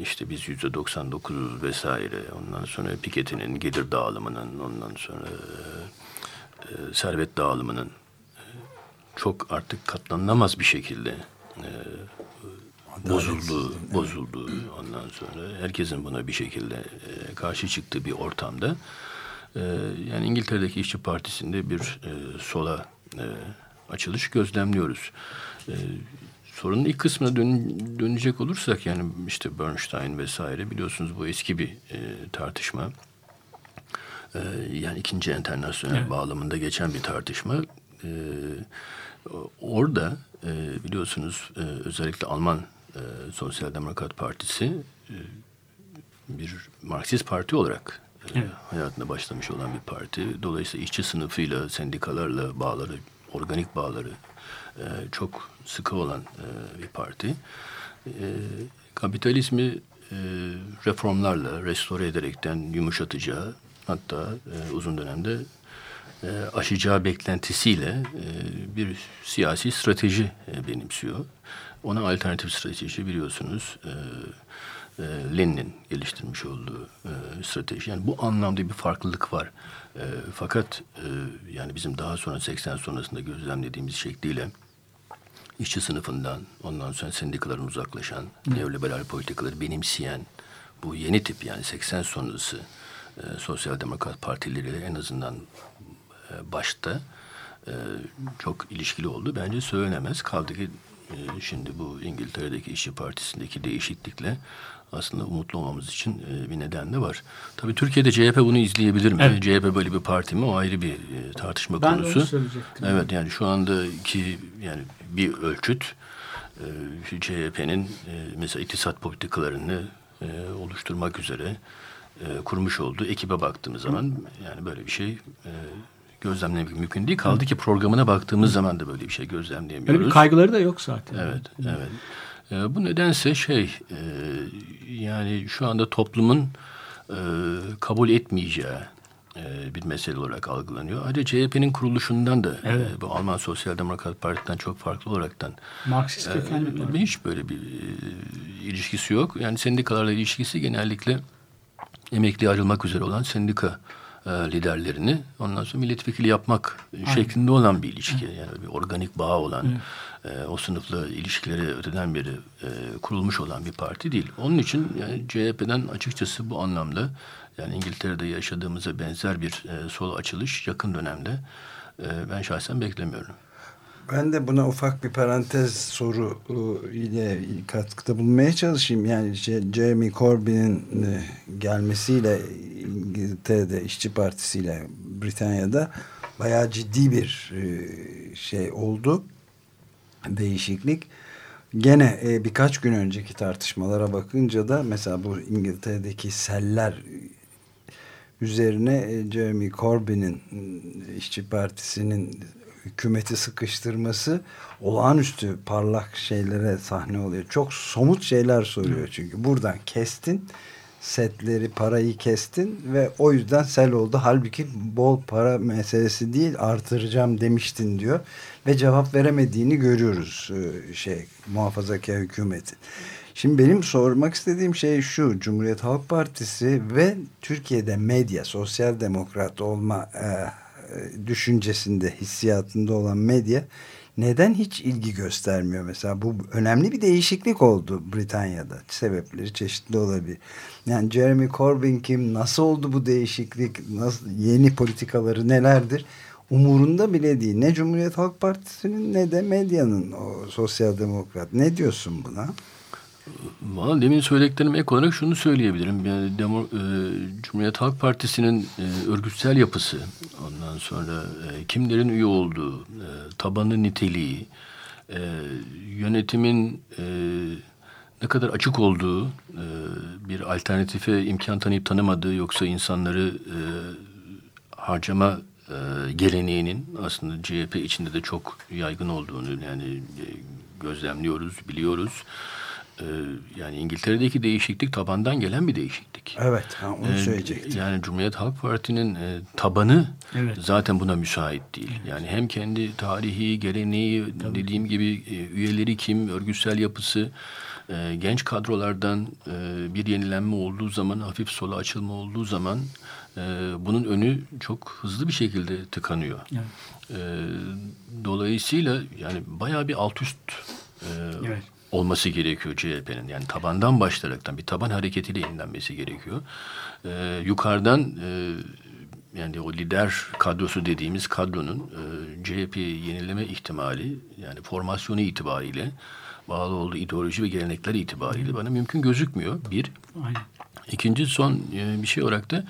İşte biz yüzde doksan dokuz vesaire, ondan sonra piketinin, gelir dağılımının, ondan sonra e, servet dağılımının çok artık katlanılamaz bir şekilde e, bozulduğu, evet. bozulduğu, ondan sonra herkesin buna bir şekilde e, karşı çıktığı bir ortamda. E, yani İngiltere'deki işçi partisinde bir e, sola e, açılış gözlemliyoruz. E, sorunun ilk kısmına dön, dönecek olursak, yani işte Bernstein vesaire, biliyorsunuz bu eski bir e, tartışma. E, yani ikinci enternasyonel, evet, bağlamında geçen bir tartışma. Ee, orada e, biliyorsunuz e, özellikle Alman e, Sosyal Demokrat Partisi e, bir Marksist parti olarak e, evet. hayatına başlamış olan bir parti. Dolayısıyla işçi sınıfıyla, sendikalarla bağları, organik bağları e, çok sıkı olan e, bir parti. E, kapitalizmi e, reformlarla restore ederekten yumuşatacağı, hatta e, uzun dönemde E, aşacağı beklentisiyle e, bir siyasi strateji e, benimsiyor. Ona alternatif strateji, biliyorsunuz, e, e, Lenin'in geliştirmiş olduğu e, strateji. Yani bu anlamda bir farklılık var. E, fakat e, yani bizim daha sonra seksen sonrasında gözlemlediğimiz şekliyle işçi sınıfından, ondan sonra sendikaların uzaklaşan, Hı. neoliberal politikaları benimseyen bu yeni tip, yani seksen sonrası e, Sosyal Demokrat partileriyle en azından başta e, çok ilişkili oldu. Bence söylenemez. Kaldı ki e, şimdi bu İngiltere'deki işçi partisindeki değişiklikle aslında umutlu olmamız için e, bir neden de var. Tabii Türkiye'de C H P bunu izleyebilir mi? Evet. C H P böyle bir parti mi? O ayrı bir e, tartışma ben konusu. Ben onu söyleyecektim. Evet, yani şu andaki, yani bir ölçüt e, C H P'nin e, mesela iktisat politikalarını e, oluşturmak üzere e, kurmuş olduğu ekibe baktığımız zaman, yani böyle bir şey e, gözlemlemek mümkün değil. Kaldı ki programına baktığımız zaman da böyle bir şey gözlemleyemiyoruz. Öyle bir kaygıları da yok zaten. Evet, evet. E, bu nedense şey, e, yani şu anda toplumun e, kabul etmeyeceği e, bir mesele olarak algılanıyor. Ayrıca C H P'nin kuruluşundan da, evet, e, bu Alman Sosyal Demokrat Parti'den çok farklı olaraktan, Marksist kökenli e, hiç böyle bir e, ilişkisi yok. Yani sendikalarla ilişkisi genellikle emekliye ayrılmak üzere olan sendika liderlerini ondan sonra milletvekili yapmak, aynen, şeklinde olan bir ilişki. Evet. Yani bir organik bağ olan, evet, e, o sınıfla ilişkileri öteden beri e, kurulmuş olan bir parti değil. Onun için yani C H P'den açıkçası bu anlamda, yani İngiltere'de yaşadığımıza benzer bir e, sol açılış yakın dönemde e, ben şahsen beklemiyorum. Ben de buna ufak bir parantez soru ile katkıda bulunmaya çalışayım. Yani şey, Jeremy Corbyn'in gelmesiyle İngiltere'de İşçi Partisi ile Britanya'da bayağı ciddi bir şey oldu. Değişiklik. Gene birkaç gün önceki tartışmalara bakınca da mesela bu İngiltere'deki seller üzerine Jeremy Corbyn'in İşçi Partisi'nin hükümeti sıkıştırması olağanüstü parlak şeylere sahne oluyor. Çok somut şeyler soruyor çünkü. Buradan kestin, setleri, parayı kestin ve o yüzden sel oldu. Halbuki bol para meselesi değil, artıracağım demiştin diyor. Ve cevap veremediğini görüyoruz şey muhafazakar hükümetin. Şimdi benim sormak istediğim şey şu: Cumhuriyet Halk Partisi ve Türkiye'de medya, sosyal demokrat olma düşüncesinde, hissiyatında olan medya neden hiç ilgi göstermiyor? Mesela bu önemli bir değişiklik oldu Britanya'da. Sebepleri çeşitli olabilir. Yani Jeremy Corbyn kim? Nasıl oldu bu değişiklik? Nasıl, yeni politikaları nelerdir? Umurunda bile değil. Ne Cumhuriyet Halk Partisi'nin ne de medyanın, o sosyal demokrat. Ne diyorsun buna? Valla demin söylediklerime ek olarak şunu söyleyebilirim. Yani Demo, e, Cumhuriyet Halk Partisi'nin e, örgütsel yapısı, ondan sonra e, kimlerin üye olduğu, e, tabanı niteliği, e, yönetimin e, ne kadar açık olduğu, e, bir alternatife imkan tanıyıp tanımadığı, yoksa insanları e, harcama e, geleneğinin aslında C H P içinde de çok yaygın olduğunu yani e, gözlemliyoruz, biliyoruz. Yani İngiltere'deki değişiklik tabandan gelen bir değişiklik. Evet, ha, onu söyleyecektim. Yani Cumhuriyet Halk Parti'nin tabanı evet. zaten buna müsait değil. Evet. Yani hem kendi tarihi, geleneği, tabii, dediğim gibi üyeleri kim, örgütsel yapısı, genç kadrolardan bir yenilenme olduğu zaman, hafif sola açılma olduğu zaman bunun önü çok hızlı bir şekilde tıkanıyor. Evet. Dolayısıyla yani bayağı bir alt üst evet. olması gerekiyor C H P'nin. Yani tabandan başlayaraktan bir taban hareketiyle yenilenmesi gerekiyor. Ee, yukarıdan e, yani o lider kadrosu dediğimiz kadronun e, C H P'yi yenileme ihtimali, yani formasyonu itibariyle, bağlı olduğu ideoloji ve gelenekler itibariyle bana mümkün gözükmüyor. Bir. Aynen. İkinci, son e, bir şey olarak da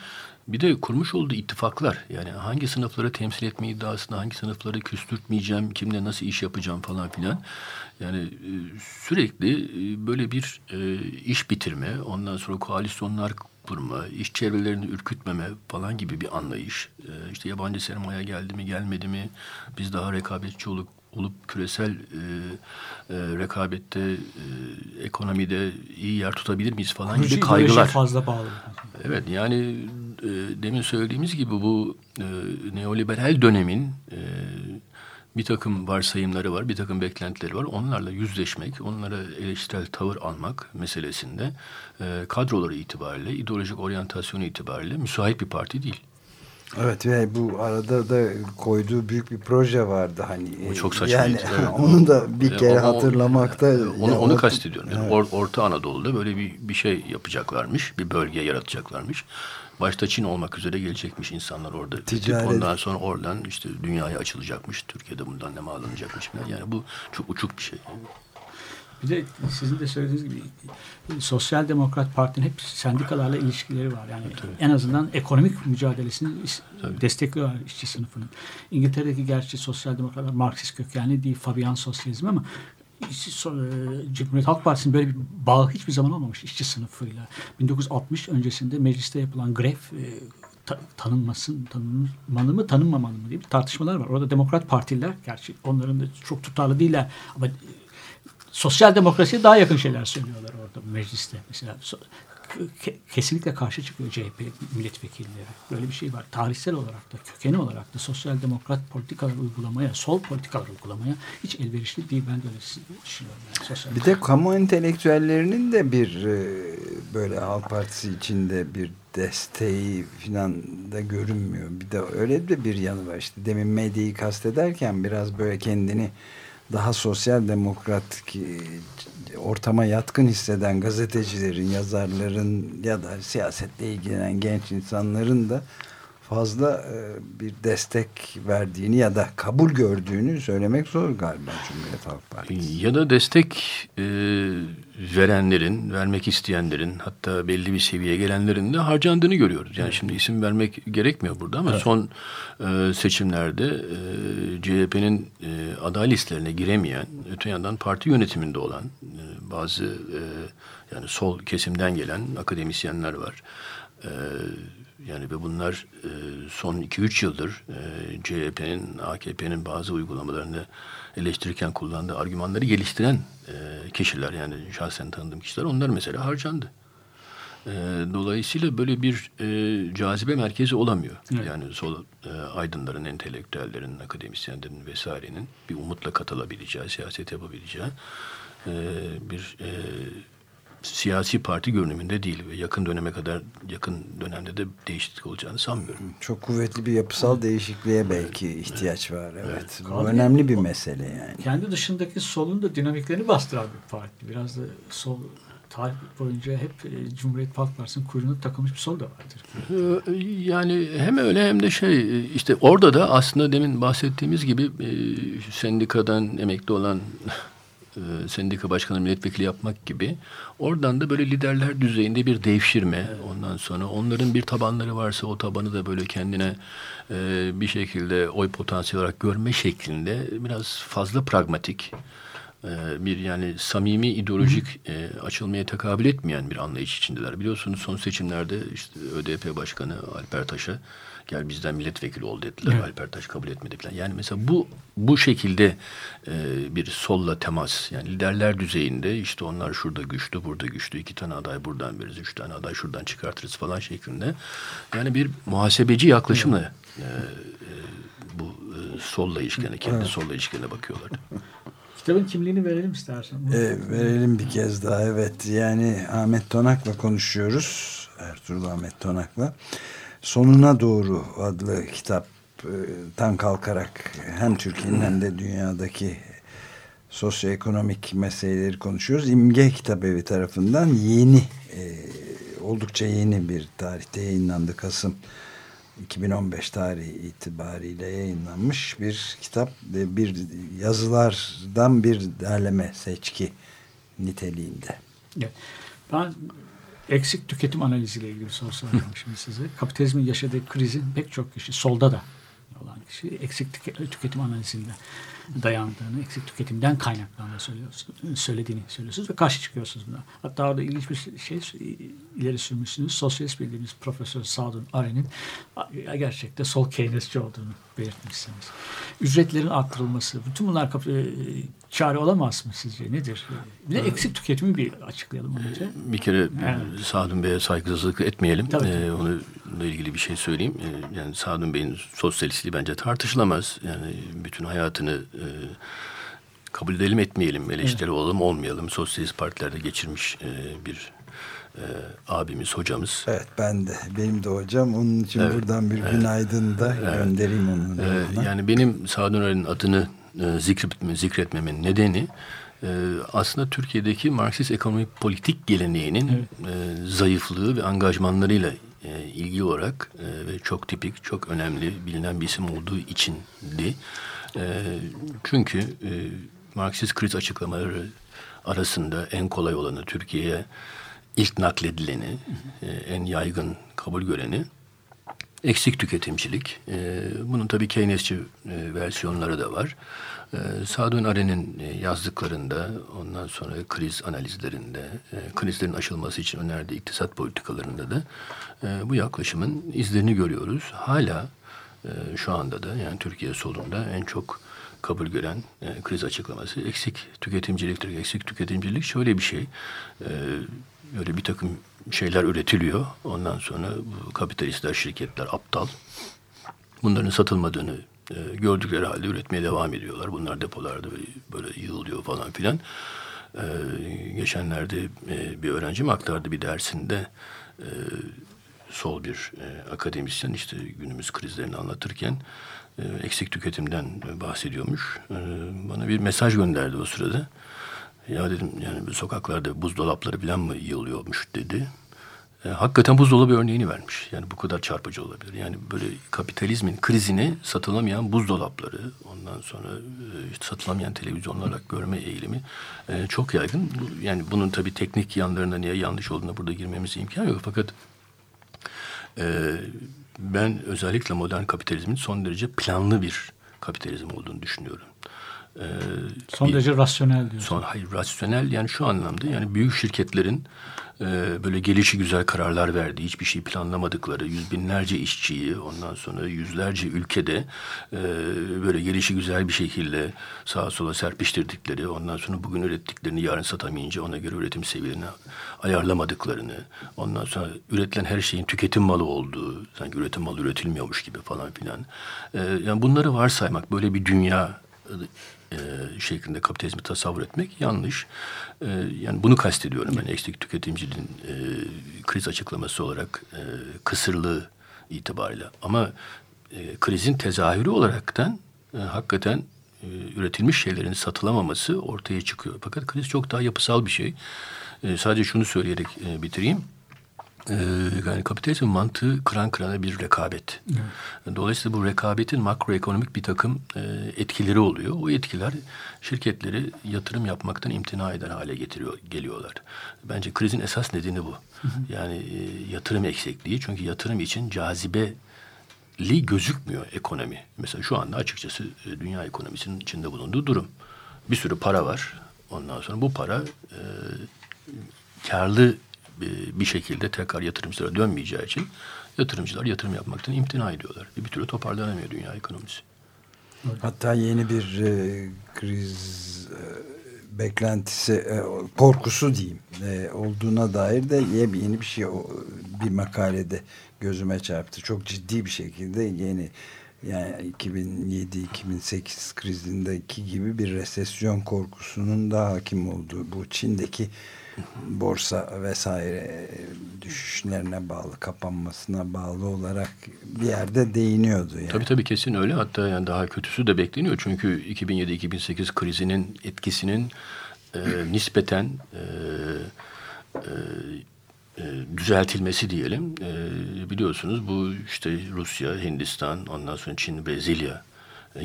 bir de kurmuş olduğu ittifaklar, yani hangi sınıfları temsil etme iddiasında, hangi sınıfları küstürtmeyeceğim, kimle nasıl iş yapacağım falan filan. Yani sürekli böyle bir iş bitirme, ondan sonra koalisyonlar kurma, iş çevrelerini ürkütmeme falan gibi bir anlayış. İşte yabancı sermaye geldi mi gelmedi mi, biz daha rekabetçi olup, olup küresel e, e, rekabette, e, ekonomide iyi yer tutabilir miyiz falan gibi kaygılar. Fazla bağlı. Evet, yani e, demin söylediğimiz gibi bu e, neoliberal dönemin e, bir takım varsayımları var, bir takım beklentileri var. Onlarla yüzleşmek, onlara eleştirel tavır almak meselesinde e, kadroları itibariyle, ideolojik oryantasyonu itibariyle müsait bir parti değil. Evet, ve bu arada da koyduğu büyük bir proje vardı hani. O çok saçma. Yani evet. onu da bir kere o, hatırlamakta. Onu ya, onu kastediyorum. Evet. Yani Or, Orta Anadolu'da böyle bir bir şey yapacaklarmış, bir bölge yaratacaklarmış. Başta Çin olmak üzere gelecekmiş insanlar orada. Ticaret. Ondan sonra oradan işte dünyaya açılacakmış. Türkiye'de bundan ne alınacakmış. Yani bu çok uçuk bir şey. Bir de sizin de söylediğiniz gibi Sosyal Demokrat Parti'nin hep sendikalarla ilişkileri var. Yani tabii, en azından ekonomik mücadelesini tabii. destekliyorlar işçi sınıfının. İngiltere'deki gerçi Sosyal Demokratlar Marksist kökenli değil, Fabian Sosyalizm, ama Cumhuriyet Halk Partisi'nin böyle bir bağı hiçbir zaman olmamış işçi sınıfıyla. bin dokuz yüz altmış öncesinde mecliste yapılan grev ta, tanınmasın, tanınmalı mı, tanınmamalı mı diye bir tartışmalar var. Orada Demokrat Partililer, gerçi onların da çok tutarlı değiller ama sosyal demokrasiye daha yakın şeyler söylüyorlar orada mecliste. Mesela kesinlikle karşı çıkıyor C H P milletvekilleri. Böyle bir şey var. Tarihsel olarak da, kökeni olarak da sosyal demokrat politikalar uygulamaya, sol politikalar uygulamaya hiç elverişli değil. Ben de öyle düşünüyorum. Yani bir de kamu entelektüellerinin de bir böyle Halk Partisi içinde bir desteği filan da görünmüyor. Bir de öyle de bir yanı var. İşte demin medyayı kastederken biraz böyle kendini daha sosyal demokrat ortama yatkın hisseden gazetecilerin, yazarların ya da siyasetle ilgilenen genç insanların da fazla bir destek verdiğini ya da kabul gördüğünü söylemek zor galiba Cumhuriyet Halk Partisi. Ya da destek e, verenlerin, vermek isteyenlerin, hatta belli bir seviyeye gelenlerin de harcandığını görüyoruz. Yani şimdi isim vermek gerekmiyor burada ama evet. son e, seçimlerde e, C H P'nin e, aday listelerine giremeyen, öte yandan parti yönetiminde olan e, bazı e, yani sol kesimden gelen akademisyenler var. E, Yani ve bunlar son iki üç yıldır C H P'nin, A K P'nin bazı uygulamalarını eleştirirken kullandığı argümanları geliştiren kişiler, yani şahsen tanıdığım kişiler, onlar mesela harcandı. Dolayısıyla böyle bir cazibe merkezi olamıyor. Evet. Yani sol aydınların, entelektüellerin, akademisyenlerin vesairenin bir umutla katılabileceği, siyaset yapabileceği bir siyasi parti görünümünde değil ve yakın döneme kadar, yakın dönemde de değişiklik olacağını sanmıyorum. Çok kuvvetli bir yapısal değişikliğe belki ihtiyaç var. Evet. evet. Bu Abi, önemli bir mesele yani. Kendi dışındaki solun da dinamiklerini bastıran bir parti. Biraz da sol tarih boyunca hep Cumhuriyet Halk Partisi'nin kuyruğunu takılmış bir sol da vardır. Yani hem öyle hem de şey işte orada da aslında demin bahsettiğimiz gibi sendikadan emekli olan sendika başkanı milletvekili yapmak gibi, oradan da böyle liderler düzeyinde bir devşirme, ondan sonra onların bir tabanları varsa o tabanı da böyle kendine e, bir şekilde oy potansiyel olarak görme şeklinde biraz fazla pragmatik e, bir, yani samimi ideolojik e, açılmaya tekabül etmeyen bir anlayış içindeler. Biliyorsunuz son seçimlerde işte Ö D P başkanı Alper Taş'a gel bizden milletvekili ol dediler. Evet. Alper Taş kabul etmedi falan. Yani mesela bu bu şekilde e, bir solla temas. Yani liderler düzeyinde işte onlar şurada güçlü, burada güçlü. İki tane aday buradan veririz. Üç tane aday şuradan çıkartırız falan şeklinde. Yani bir muhasebeci yaklaşımla e, e, bu e, solla ilişkine, kendi evet. solla ilişkine bakıyorlar. Kitabın kimliğini verelim istersen. E, verelim bir kez daha. Evet. Yani Ahmet Tonak'la konuşuyoruz. Ertuğrul Ahmet Tonak'la. Sonuna Doğru adlı kitaptan kalkarak hem Türkiye'nin hem de dünyadaki sosyoekonomik meseleleri konuşuyoruz. İmge Kitabevi tarafından yeni, e, oldukça yeni bir tarihte yayınlandı. Kasım iki bin on beş tarihi itibariyle yayınlanmış bir kitap, bir yazılardan bir derleme, seçki niteliğinde. Evet. Ben eksik tüketim analiziyle ilgili bir soru soracağım şimdi size. Kapitalizmin yaşadığı krizin pek çok kişi, solda da olan kişi, eksik tüketim analizinde dayandığını, eksik tüketimden kaynaklandığını söylüyorsunuz, söylediğini söylüyorsunuz ve karşı çıkıyorsunuz buna. Hatta orada ilginç bir şey ileri sürmüşsünüz. Sosyalist bildiğimiz Profesör Sadun Aren'in gerçekte sol Keynesçi olduğunu belirtmişsiniz. Ücretlerin arttırılması, bütün bunlar kapı, çare olamaz mı sizce? Nedir? Bir de eksik tüketimi bir açıklayalım önce. Bir kere evet. Sadun Bey'e saygısızlık etmeyelim. Tabii. Ee, onunla ilgili bir şey söyleyeyim. Ee, yani Sadun Bey'in sosyalistliği bence tartışılamaz. Yani bütün hayatını e, kabul edelim etmeyelim, eleştiri evet. olalım olmayalım. Sosyalist partilerde geçirmiş e, bir e, abimiz, hocamız. Evet, ben de. Benim de hocam. Onun için evet. buradan bir evet. günaydın da evet. göndereyim onun. Evet. Yani benim Sadun Ali'nin adını Zikretme, zikretmemin nedeni e, aslında Türkiye'deki Marksist ekonomik politik geleneğinin evet. e, zayıflığı ve angajmanlarıyla e, ilgili olarak e, ve çok tipik, çok önemli, bilinen bir isim olduğu içindi. E, çünkü e, Marksist kriz açıklamaları arasında en kolay olanı, Türkiye'ye ilk nakledileni, e, en yaygın kabul göreni eksik tüketimcilik. Ee, bunun tabii Keynesçi e, versiyonları da var. Ee, Sadun Aren'in e, yazdıklarında, ondan sonra kriz analizlerinde, e, krizlerin aşılması için önerdiği iktisat politikalarında da e, bu yaklaşımın izlerini görüyoruz. Hala e, şu anda da, yani Türkiye solunda en çok kabul gören e, kriz açıklaması eksik tüketimciliktir. Eksik tüketimcilik şöyle bir şey. E, Öyle bir takım şeyler üretiliyor. Ondan sonra bu kapitalistler, şirketler aptal. Bunların satılmadığını e, gördükleri halde üretmeye devam ediyorlar. Bunlar depolarda böyle, böyle yığılıyor falan filan. E, geçenlerde e, bir öğrencim aktardı bir dersinde. E, sol bir e, akademisyen işte günümüz krizlerini anlatırken e, eksik tüketimden bahsediyormuş. E, bana bir mesaj gönderdi o sırada. Ya dedim, yani sokaklarda buzdolapları falan mı yığılıyormuş dedi. Ee, E, hakikaten buzdolabı örneğini vermiş. Yani bu kadar çarpıcı olabilir. Yani böyle kapitalizmin krizini satılamayan buzdolapları, ondan sonra e, satılamayan televizyonlar olarak görme eğilimi e, çok yaygın. Yani bunun tabii teknik yanlarına niye yanlış olduğuna burada girmemize imkan yok. Fakat e, ben özellikle modern kapitalizmin son derece planlı bir kapitalizm olduğunu düşünüyorum. Ee, son bir, derece rasyonel diyorsun. Son, hayır, rasyonel yani şu anlamda, yani büyük şirketlerin e, böyle gelişigüzel kararlar verdiği, hiçbir şey planlamadıkları, yüz binlerce işçiyi, ondan sonra yüzlerce ülkede e, böyle gelişigüzel bir şekilde sağa sola serpiştirdikleri, ondan sonra bugün ürettiklerini yarın satamayınca ona göre üretim seviyelerini ayarlamadıklarını, ondan sonra üretilen her şeyin tüketim malı olduğu, sanki üretim malı üretilmiyormuş gibi falan filan. E, yani bunları varsaymak, böyle bir dünya E, şeklinde kapitalizmi tasavvur etmek yanlış. E, yani bunu kastediyorum ben. Eksik tüketimciliğin e, kriz açıklaması olarak e, kısırlığı itibarıyla. Ama e, krizin tezahürü olaraktan e, hakikaten e, üretilmiş şeylerin satılamaması ortaya çıkıyor. Fakat kriz çok daha yapısal bir şey. E, sadece şunu söyleyerek e, bitireyim. Ee, yani kapitalizmin mantığı kıran kırana bir rekabet. Evet. Dolayısıyla bu rekabetin makroekonomik bir takım e, etkileri oluyor. O etkiler şirketleri yatırım yapmaktan imtina eden hale getiriyor, geliyorlar. Bence krizin esas nedeni bu. Hı hı. Yani e, yatırım eksikliği. Çünkü yatırım için cazibeli gözükmüyor ekonomi. Mesela şu anda açıkçası e, dünya ekonomisinin içinde bulunduğu durum. Bir sürü para var. Ondan sonra bu para e, karlı bir şekilde tekrar yatırımcılara dönmeyeceği için yatırımcılar yatırım yapmaktan imtina ediyorlar. Bir türlü toparlanamıyor dünya ekonomisi. Hatta yeni bir e, kriz e, beklentisi, e, korkusu diyeyim e, olduğuna dair de yeni bir şey o, bir makalede gözüme çarptı. Çok ciddi bir şekilde yeni, yani iki bin yedi iki bin sekiz krizindeki gibi bir resesyon korkusunun da hakim olduğu, bu Çin'deki borsa vesaire düşüşlerine bağlı, kapanmasına bağlı olarak bir yerde değiniyordu. Yani. Tabii tabii, kesin öyle. Hatta yani daha kötüsü de bekleniyor. Çünkü iki bin yedi iki bin sekiz krizinin etkisinin e, nispeten e, e, düzeltilmesi diyelim. E, biliyorsunuz bu işte Rusya, Hindistan, ondan sonra Çin, Brezilya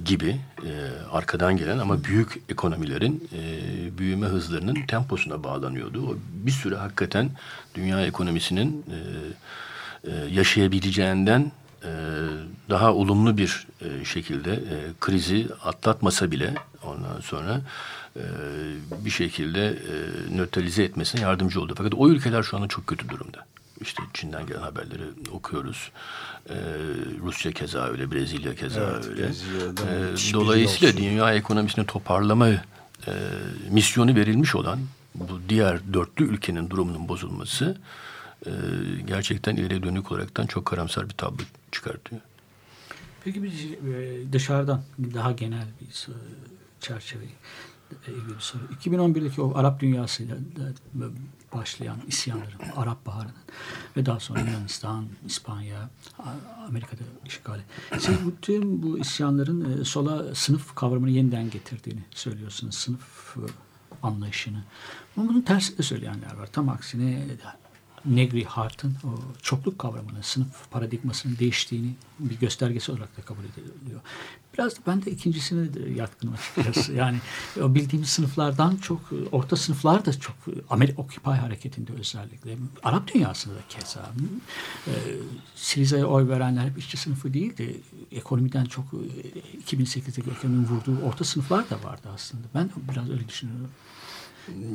gibi e, arkadan gelen ama büyük ekonomilerin e, büyüme hızlarının temposuna bağlanıyordu. O bir süre hakikaten dünya ekonomisinin e, e, yaşayabileceğinden e, daha olumlu bir e, şekilde e, krizi atlatmasa bile ondan sonra e, bir şekilde e, nötralize etmesine yardımcı oldu. Fakat o ülkeler şu anda çok kötü durumda. İşte Çin'den gelen haberleri okuyoruz. Ee, Rusya keza öyle, Brezilya keza evet, öyle. Ee, dolayısıyla dünya ekonomisini toparlama e, misyonu verilmiş olan bu diğer dörtlü ülkenin durumunun bozulması e, gerçekten ileriye dönük olaraktan çok karamsar bir tablo çıkartıyor. Peki biz dışarıdan daha genel bir çerçeve ilgili bir soru. iki bin on birdeki o Arap dünyasıyla başlayan isyanların, Arap Baharı'nın ve daha sonra Yunanistan, İspanya, Amerika'da işgali. Siz bütün bu isyanların sola sınıf kavramını yeniden getirdiğini söylüyorsunuz, sınıf anlayışını. Ama bunun tersi de söyleyenler var. Tam aksine Negri Hart'ın o çokluk kavramının, sınıf paradigmasının değiştiğini bir göstergesi olarak da kabul ediliyor. Biraz ben de ikincisine de yatkınım açıkçası. Yani o bildiğimiz sınıflardan çok, orta sınıflar da çok, Amerika Occupy hareketinde özellikle, Arap dünyasında da keza. E, Siriza'ya oy verenler hep işçi sınıfı değildi. Ekonomiden çok iki bin sekizdeki ekonominin vurduğu orta sınıflar da vardı aslında. Ben biraz öyle düşünüyorum.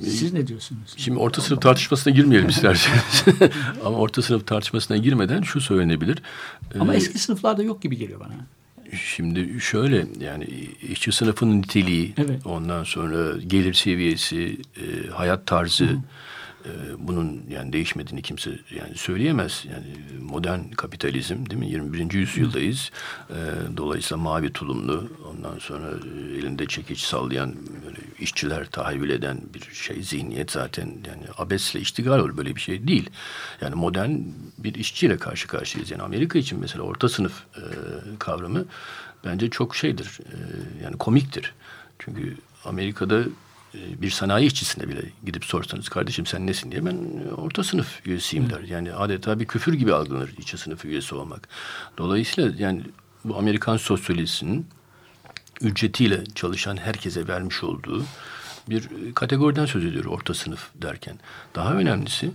Siz ne diyorsunuz? Şimdi orta sınıf tartışmasına girmeyelim isterseniz. Ama orta sınıf tartışmasına girmeden şu söylenebilir. Ama ee, eski sınıflarda yok gibi geliyor bana. Şimdi şöyle, yani işçi sınıfının niteliği, evet, ondan sonra gelir seviyesi, e, hayat tarzı, e, bunun yani değişmediğini kimse yani söyleyemez. Yani modern kapitalizm, değil mi? yirmi birinci yüzyıldayız. E, dolayısıyla mavi tulumlu, ondan sonra elinde çekiç sallayan böyle işçiler tahayyül eden bir şey, zihniyet zaten yani abesle iştigal olur, böyle bir şey değil. Yani modern bir işçiyle karşı karşıyayız. Yani Amerika için mesela orta sınıf e, kavramı bence çok şeydir. E, yani komiktir. Çünkü Amerika'da e, bir sanayi işçisine bile gidip sorsanız kardeşim sen nesin diye, ben orta sınıf üyesiyim der. Yani adeta bir küfür gibi algılanır işçi sınıfı üyesi olmak. Dolayısıyla yani bu Amerikan sosyolojisinin ücretiyle çalışan herkese vermiş olduğu bir kategoriden söz ediyor orta sınıf derken. Daha önemlisi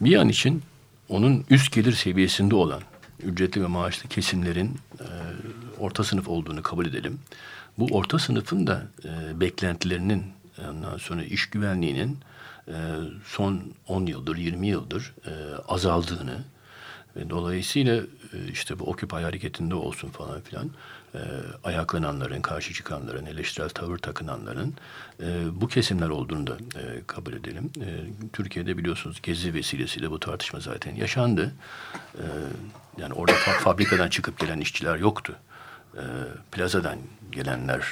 bir an için onun üst gelir seviyesinde olan ücretli ve maaşlı kesimlerin e, orta sınıf olduğunu kabul edelim. Bu orta sınıfın da e, beklentilerinin, ondan sonra iş güvenliğinin e, son on yıldır, yirmi yıldır e, azaldığını ve dolayısıyla e, işte bu Occupy hareketinde olsun falan filan e, ayaklananların, karşı çıkanların, eleştirel tavır takınanların e, bu kesimler olduğunu da e, kabul edelim. E, Türkiye'de biliyorsunuz Gezi vesilesiyle bu tartışma zaten yaşandı. E, yani orada fabrikadan çıkıp gelen işçiler yoktu. E, plazadan gelenler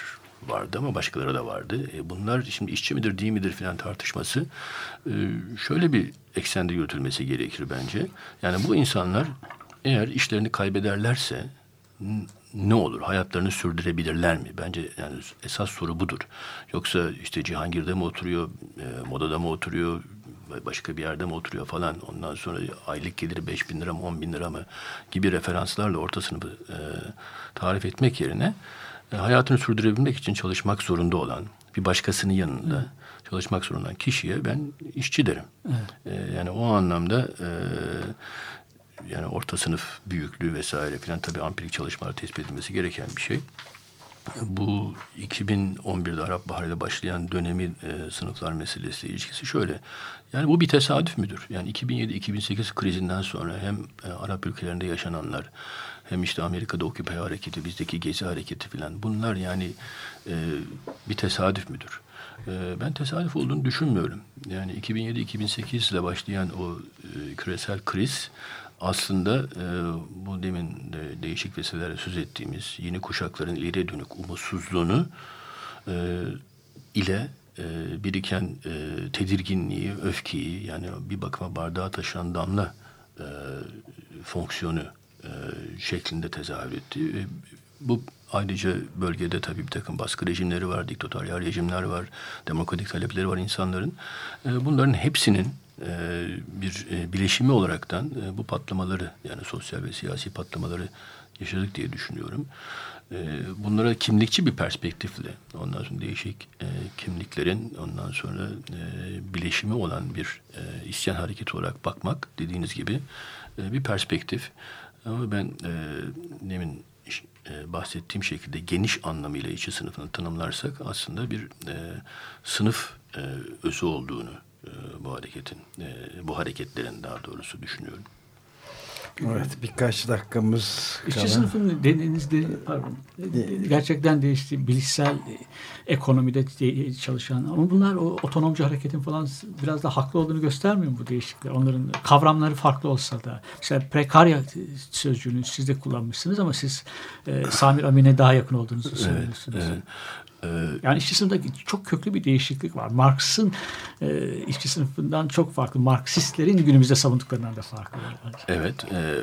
vardı ama başkaları da vardı. E, bunlar şimdi işçi midir değil midir filan tartışması e, şöyle bir eksende yürütülmesi gerekir bence. Yani bu insanlar eğer işlerini kaybederlerse n- ne olur? Hayatlarını sürdürebilirler mi? Bence yani esas soru budur. Yoksa işte Cihangir'de mi oturuyor, e, Moda'da mı oturuyor, başka bir yerde mi oturuyor falan, ondan sonra aylık geliri beş bin lira mı on bin lira mı gibi referanslarla orta sınıfı e, tarif etmek yerine e, hayatını sürdürebilmek için çalışmak zorunda olan, bir başkasının yanında evet. çalışmak zorunda olan kişiye ben işçi derim. Evet. E, yani o anlamda e, yani orta sınıf büyüklüğü vesaire filan tabii ampirik çalışmalar tespit edilmesi gereken bir şey. Bu iki bin on birde Arap Baharı'yla başlayan dönemi e, sınıflar meselesi ilişkisi şöyle. Yani bu bir tesadüf müdür? Yani iki bin yedi iki bin sekiz krizinden sonra hem e, Arap ülkelerinde yaşananlar, hem işte Amerika'da Occupy hareketi, bizdeki Gezi hareketi filan, bunlar yani e, bir tesadüf müdür? E, ben tesadüf olduğunu düşünmüyorum. Yani iki bin yedi iki bin sekiz ile başlayan o e, küresel kriz aslında e, bu demin de değişik vesilelerle söz ettiğimiz yeni kuşakların ileriye dönük umutsuzluğunu e, ile e, biriken e, tedirginliği, öfkeyi, yani bir bakıma bardağa taşıyan damla e, fonksiyonu e, şeklinde tezahür etti. E, bu ayrıca bölgede tabii bir takım baskı rejimleri var, diktatöryal rejimler var, demokratik talepleri var insanların. E, bunların hepsinin bir bileşimi olaraktan bu patlamaları, yani sosyal ve siyasi patlamaları yaşadık diye düşünüyorum. Bunlara kimlikçi bir perspektifle, ondan sonra değişik kimliklerin ondan sonra bileşimi olan bir isyan hareketi olarak bakmak, dediğiniz gibi bir perspektif. Ama ben demin bahsettiğim şekilde geniş anlamıyla işçi sınıfını tanımlarsak aslında bir sınıf özü olduğunu bu hareketin, bu hareketlerin daha doğrusu düşünüyorum. Evet, birkaç dakikamız kaldı. İşçi sınıfının denizde pardon, gerçekten değişti, bilişsel ekonomide çalışan, ama bunlar o otonomcu hareketin falan biraz da haklı olduğunu göstermiyor mu bu değişiklikler? Onların kavramları farklı olsa da, mesela prekarya sözcüğünü siz de kullanmışsınız ama siz e, Samir Amin'e daha yakın olduğunuzu söylüyorsunuz. Evet, evet. Yani işçi sınıfındaki çok köklü bir değişiklik var. Marx'ın e, işçi sınıfından çok farklı. Marksistlerin günümüzde savunduklarından da farklı. Evet, e,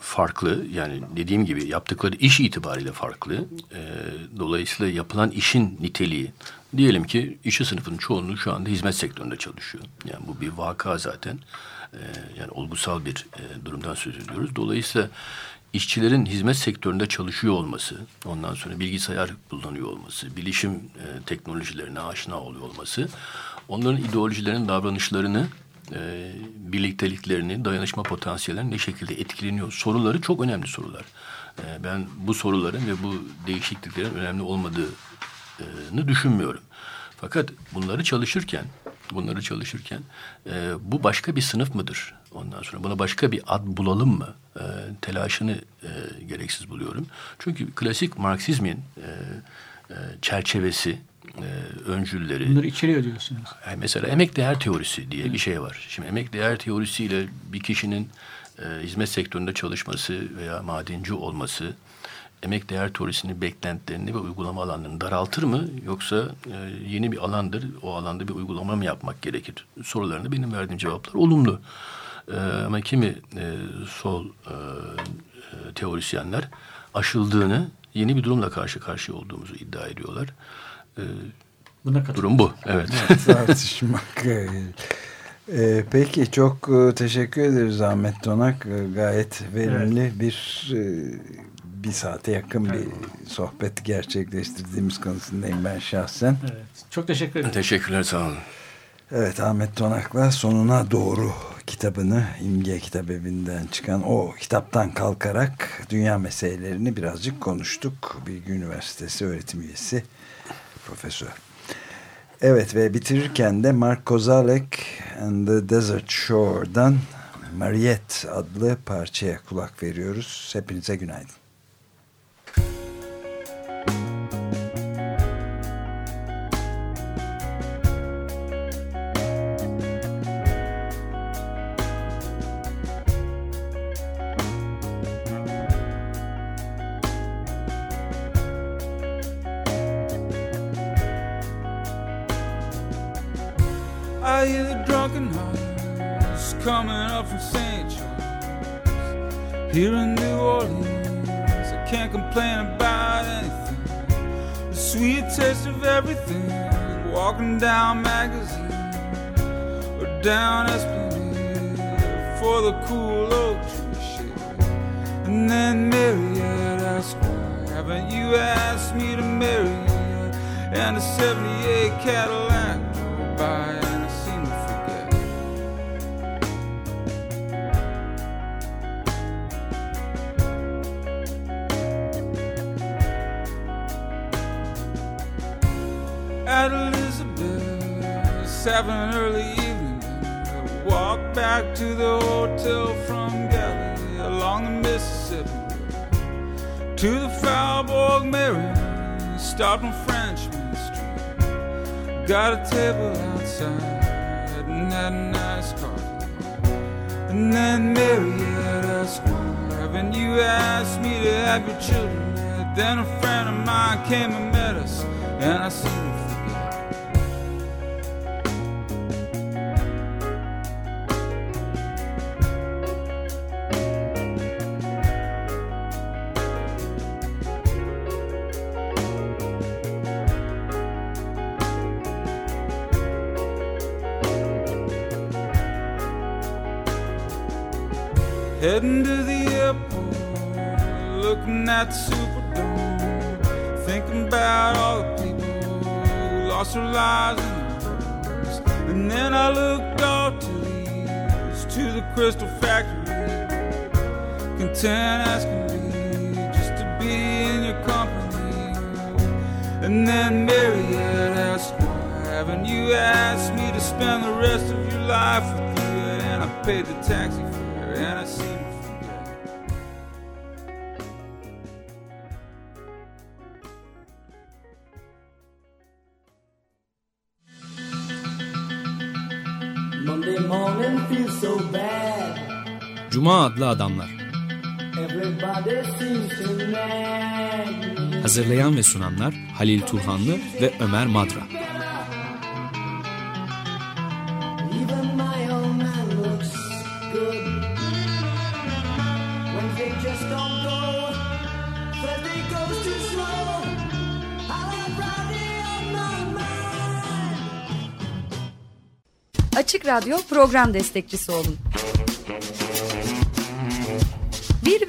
farklı. Yani dediğim gibi yaptıkları iş itibariyle farklı. E, dolayısıyla yapılan işin niteliği. Diyelim ki işçi sınıfının çoğunluğu şu anda hizmet sektöründe çalışıyor. Yani bu bir vaka zaten. E, yani olgusal bir e, durumdan söz ediyoruz. Dolayısıyla İşçilerin hizmet sektöründe çalışıyor olması, ondan sonra bilgisayar kullanıyor olması, bilişim e, teknolojilerine aşina oluyor olması, onların ideolojilerin davranışlarını, e, birlikteliklerini, dayanışma potansiyellerini ne şekilde etkileniyor? Soruları çok önemli sorular. E, ben bu soruların ve bu değişikliklerin önemli olmadığını düşünmüyorum. Fakat bunları çalışırken, bunları çalışırken e, bu başka bir sınıf mıdır? Ondan sonra buna başka bir ad bulalım mı? E, telaşını e, gereksiz buluyorum. Çünkü klasik Marksizmin e, e, çerçevesi, e, öncülleri... Bunları içeriyor diyorsunuz. E, mesela emek değer teorisi diye evet. bir şey var. Şimdi emek değer teorisiyle bir kişinin e, hizmet sektöründe çalışması veya madenci olması... Emek değer teorisinin beklentilerini ve uygulama alanlarını daraltır mı? Yoksa e, yeni bir alandır, o alanda bir uygulama mı yapmak gerekir? Sorularına benim verdiğim cevaplar olumlu. E, ama kimi e, sol e, teorisyenler aşıldığını, yeni bir durumla karşı karşıya olduğumuzu iddia ediyorlar. E, Buna durum bu. Evet. Tartışmak. Ee, peki çok teşekkür ederiz Ahmet Tonak. Gayet verimli evet. bir bir saate yakın evet. bir sohbet gerçekleştirdiğimiz konusundayım ben şahsen. Evet. Çok teşekkür ederim. Teşekkürler, sağ olun. Evet, Ahmet Tonak'la Sonuna Doğru kitabını, İmge Kitabevi'nden çıkan o kitaptan kalkarak dünya meselelerini birazcık konuştuk. Bilgi Üniversitesi öğretim üyesi profesör. Evet, ve bitirirken de Mark Kozelek and the Desert Shore'dan Mariette adlı parçaya kulak veriyoruz. Hepinize günaydın. I hear the drunken hearts coming up from Saint John's. Here in New Orleans, I can't complain about anything. The sweet taste of everything, walking down Magazine or down Esplanade for the cool oak tree shade. And then Marriott asked, why haven't you asked me to marry you? And a seventy-eight Cadillac drove by. At Elizabeth's, having an early evening, I walked back to the hotel from Galilee along the Mississippi to the Faubourg Mary, stopped on Frenchman Street, got a table outside and had a nice coffee. And then Mary had asked, why haven't you asked me to have your children yet? Then a friend of mine came and met us, and I said, heading to the airport, looking at the Superdome, thinking about all the people who lost their lives in the wars. And then I looked off to the east, to the crystal factory, content asking me just to be in your company. And then Mary had asked, why haven't you asked me to spend the rest of your life with you? And I paid the taxi fare and I said, Cuma adlı adamlar. Hazırlayan ve sunanlar Halil Turhanlı ve Ömer Madra. Açık Radyo program destekçisi olun. Bir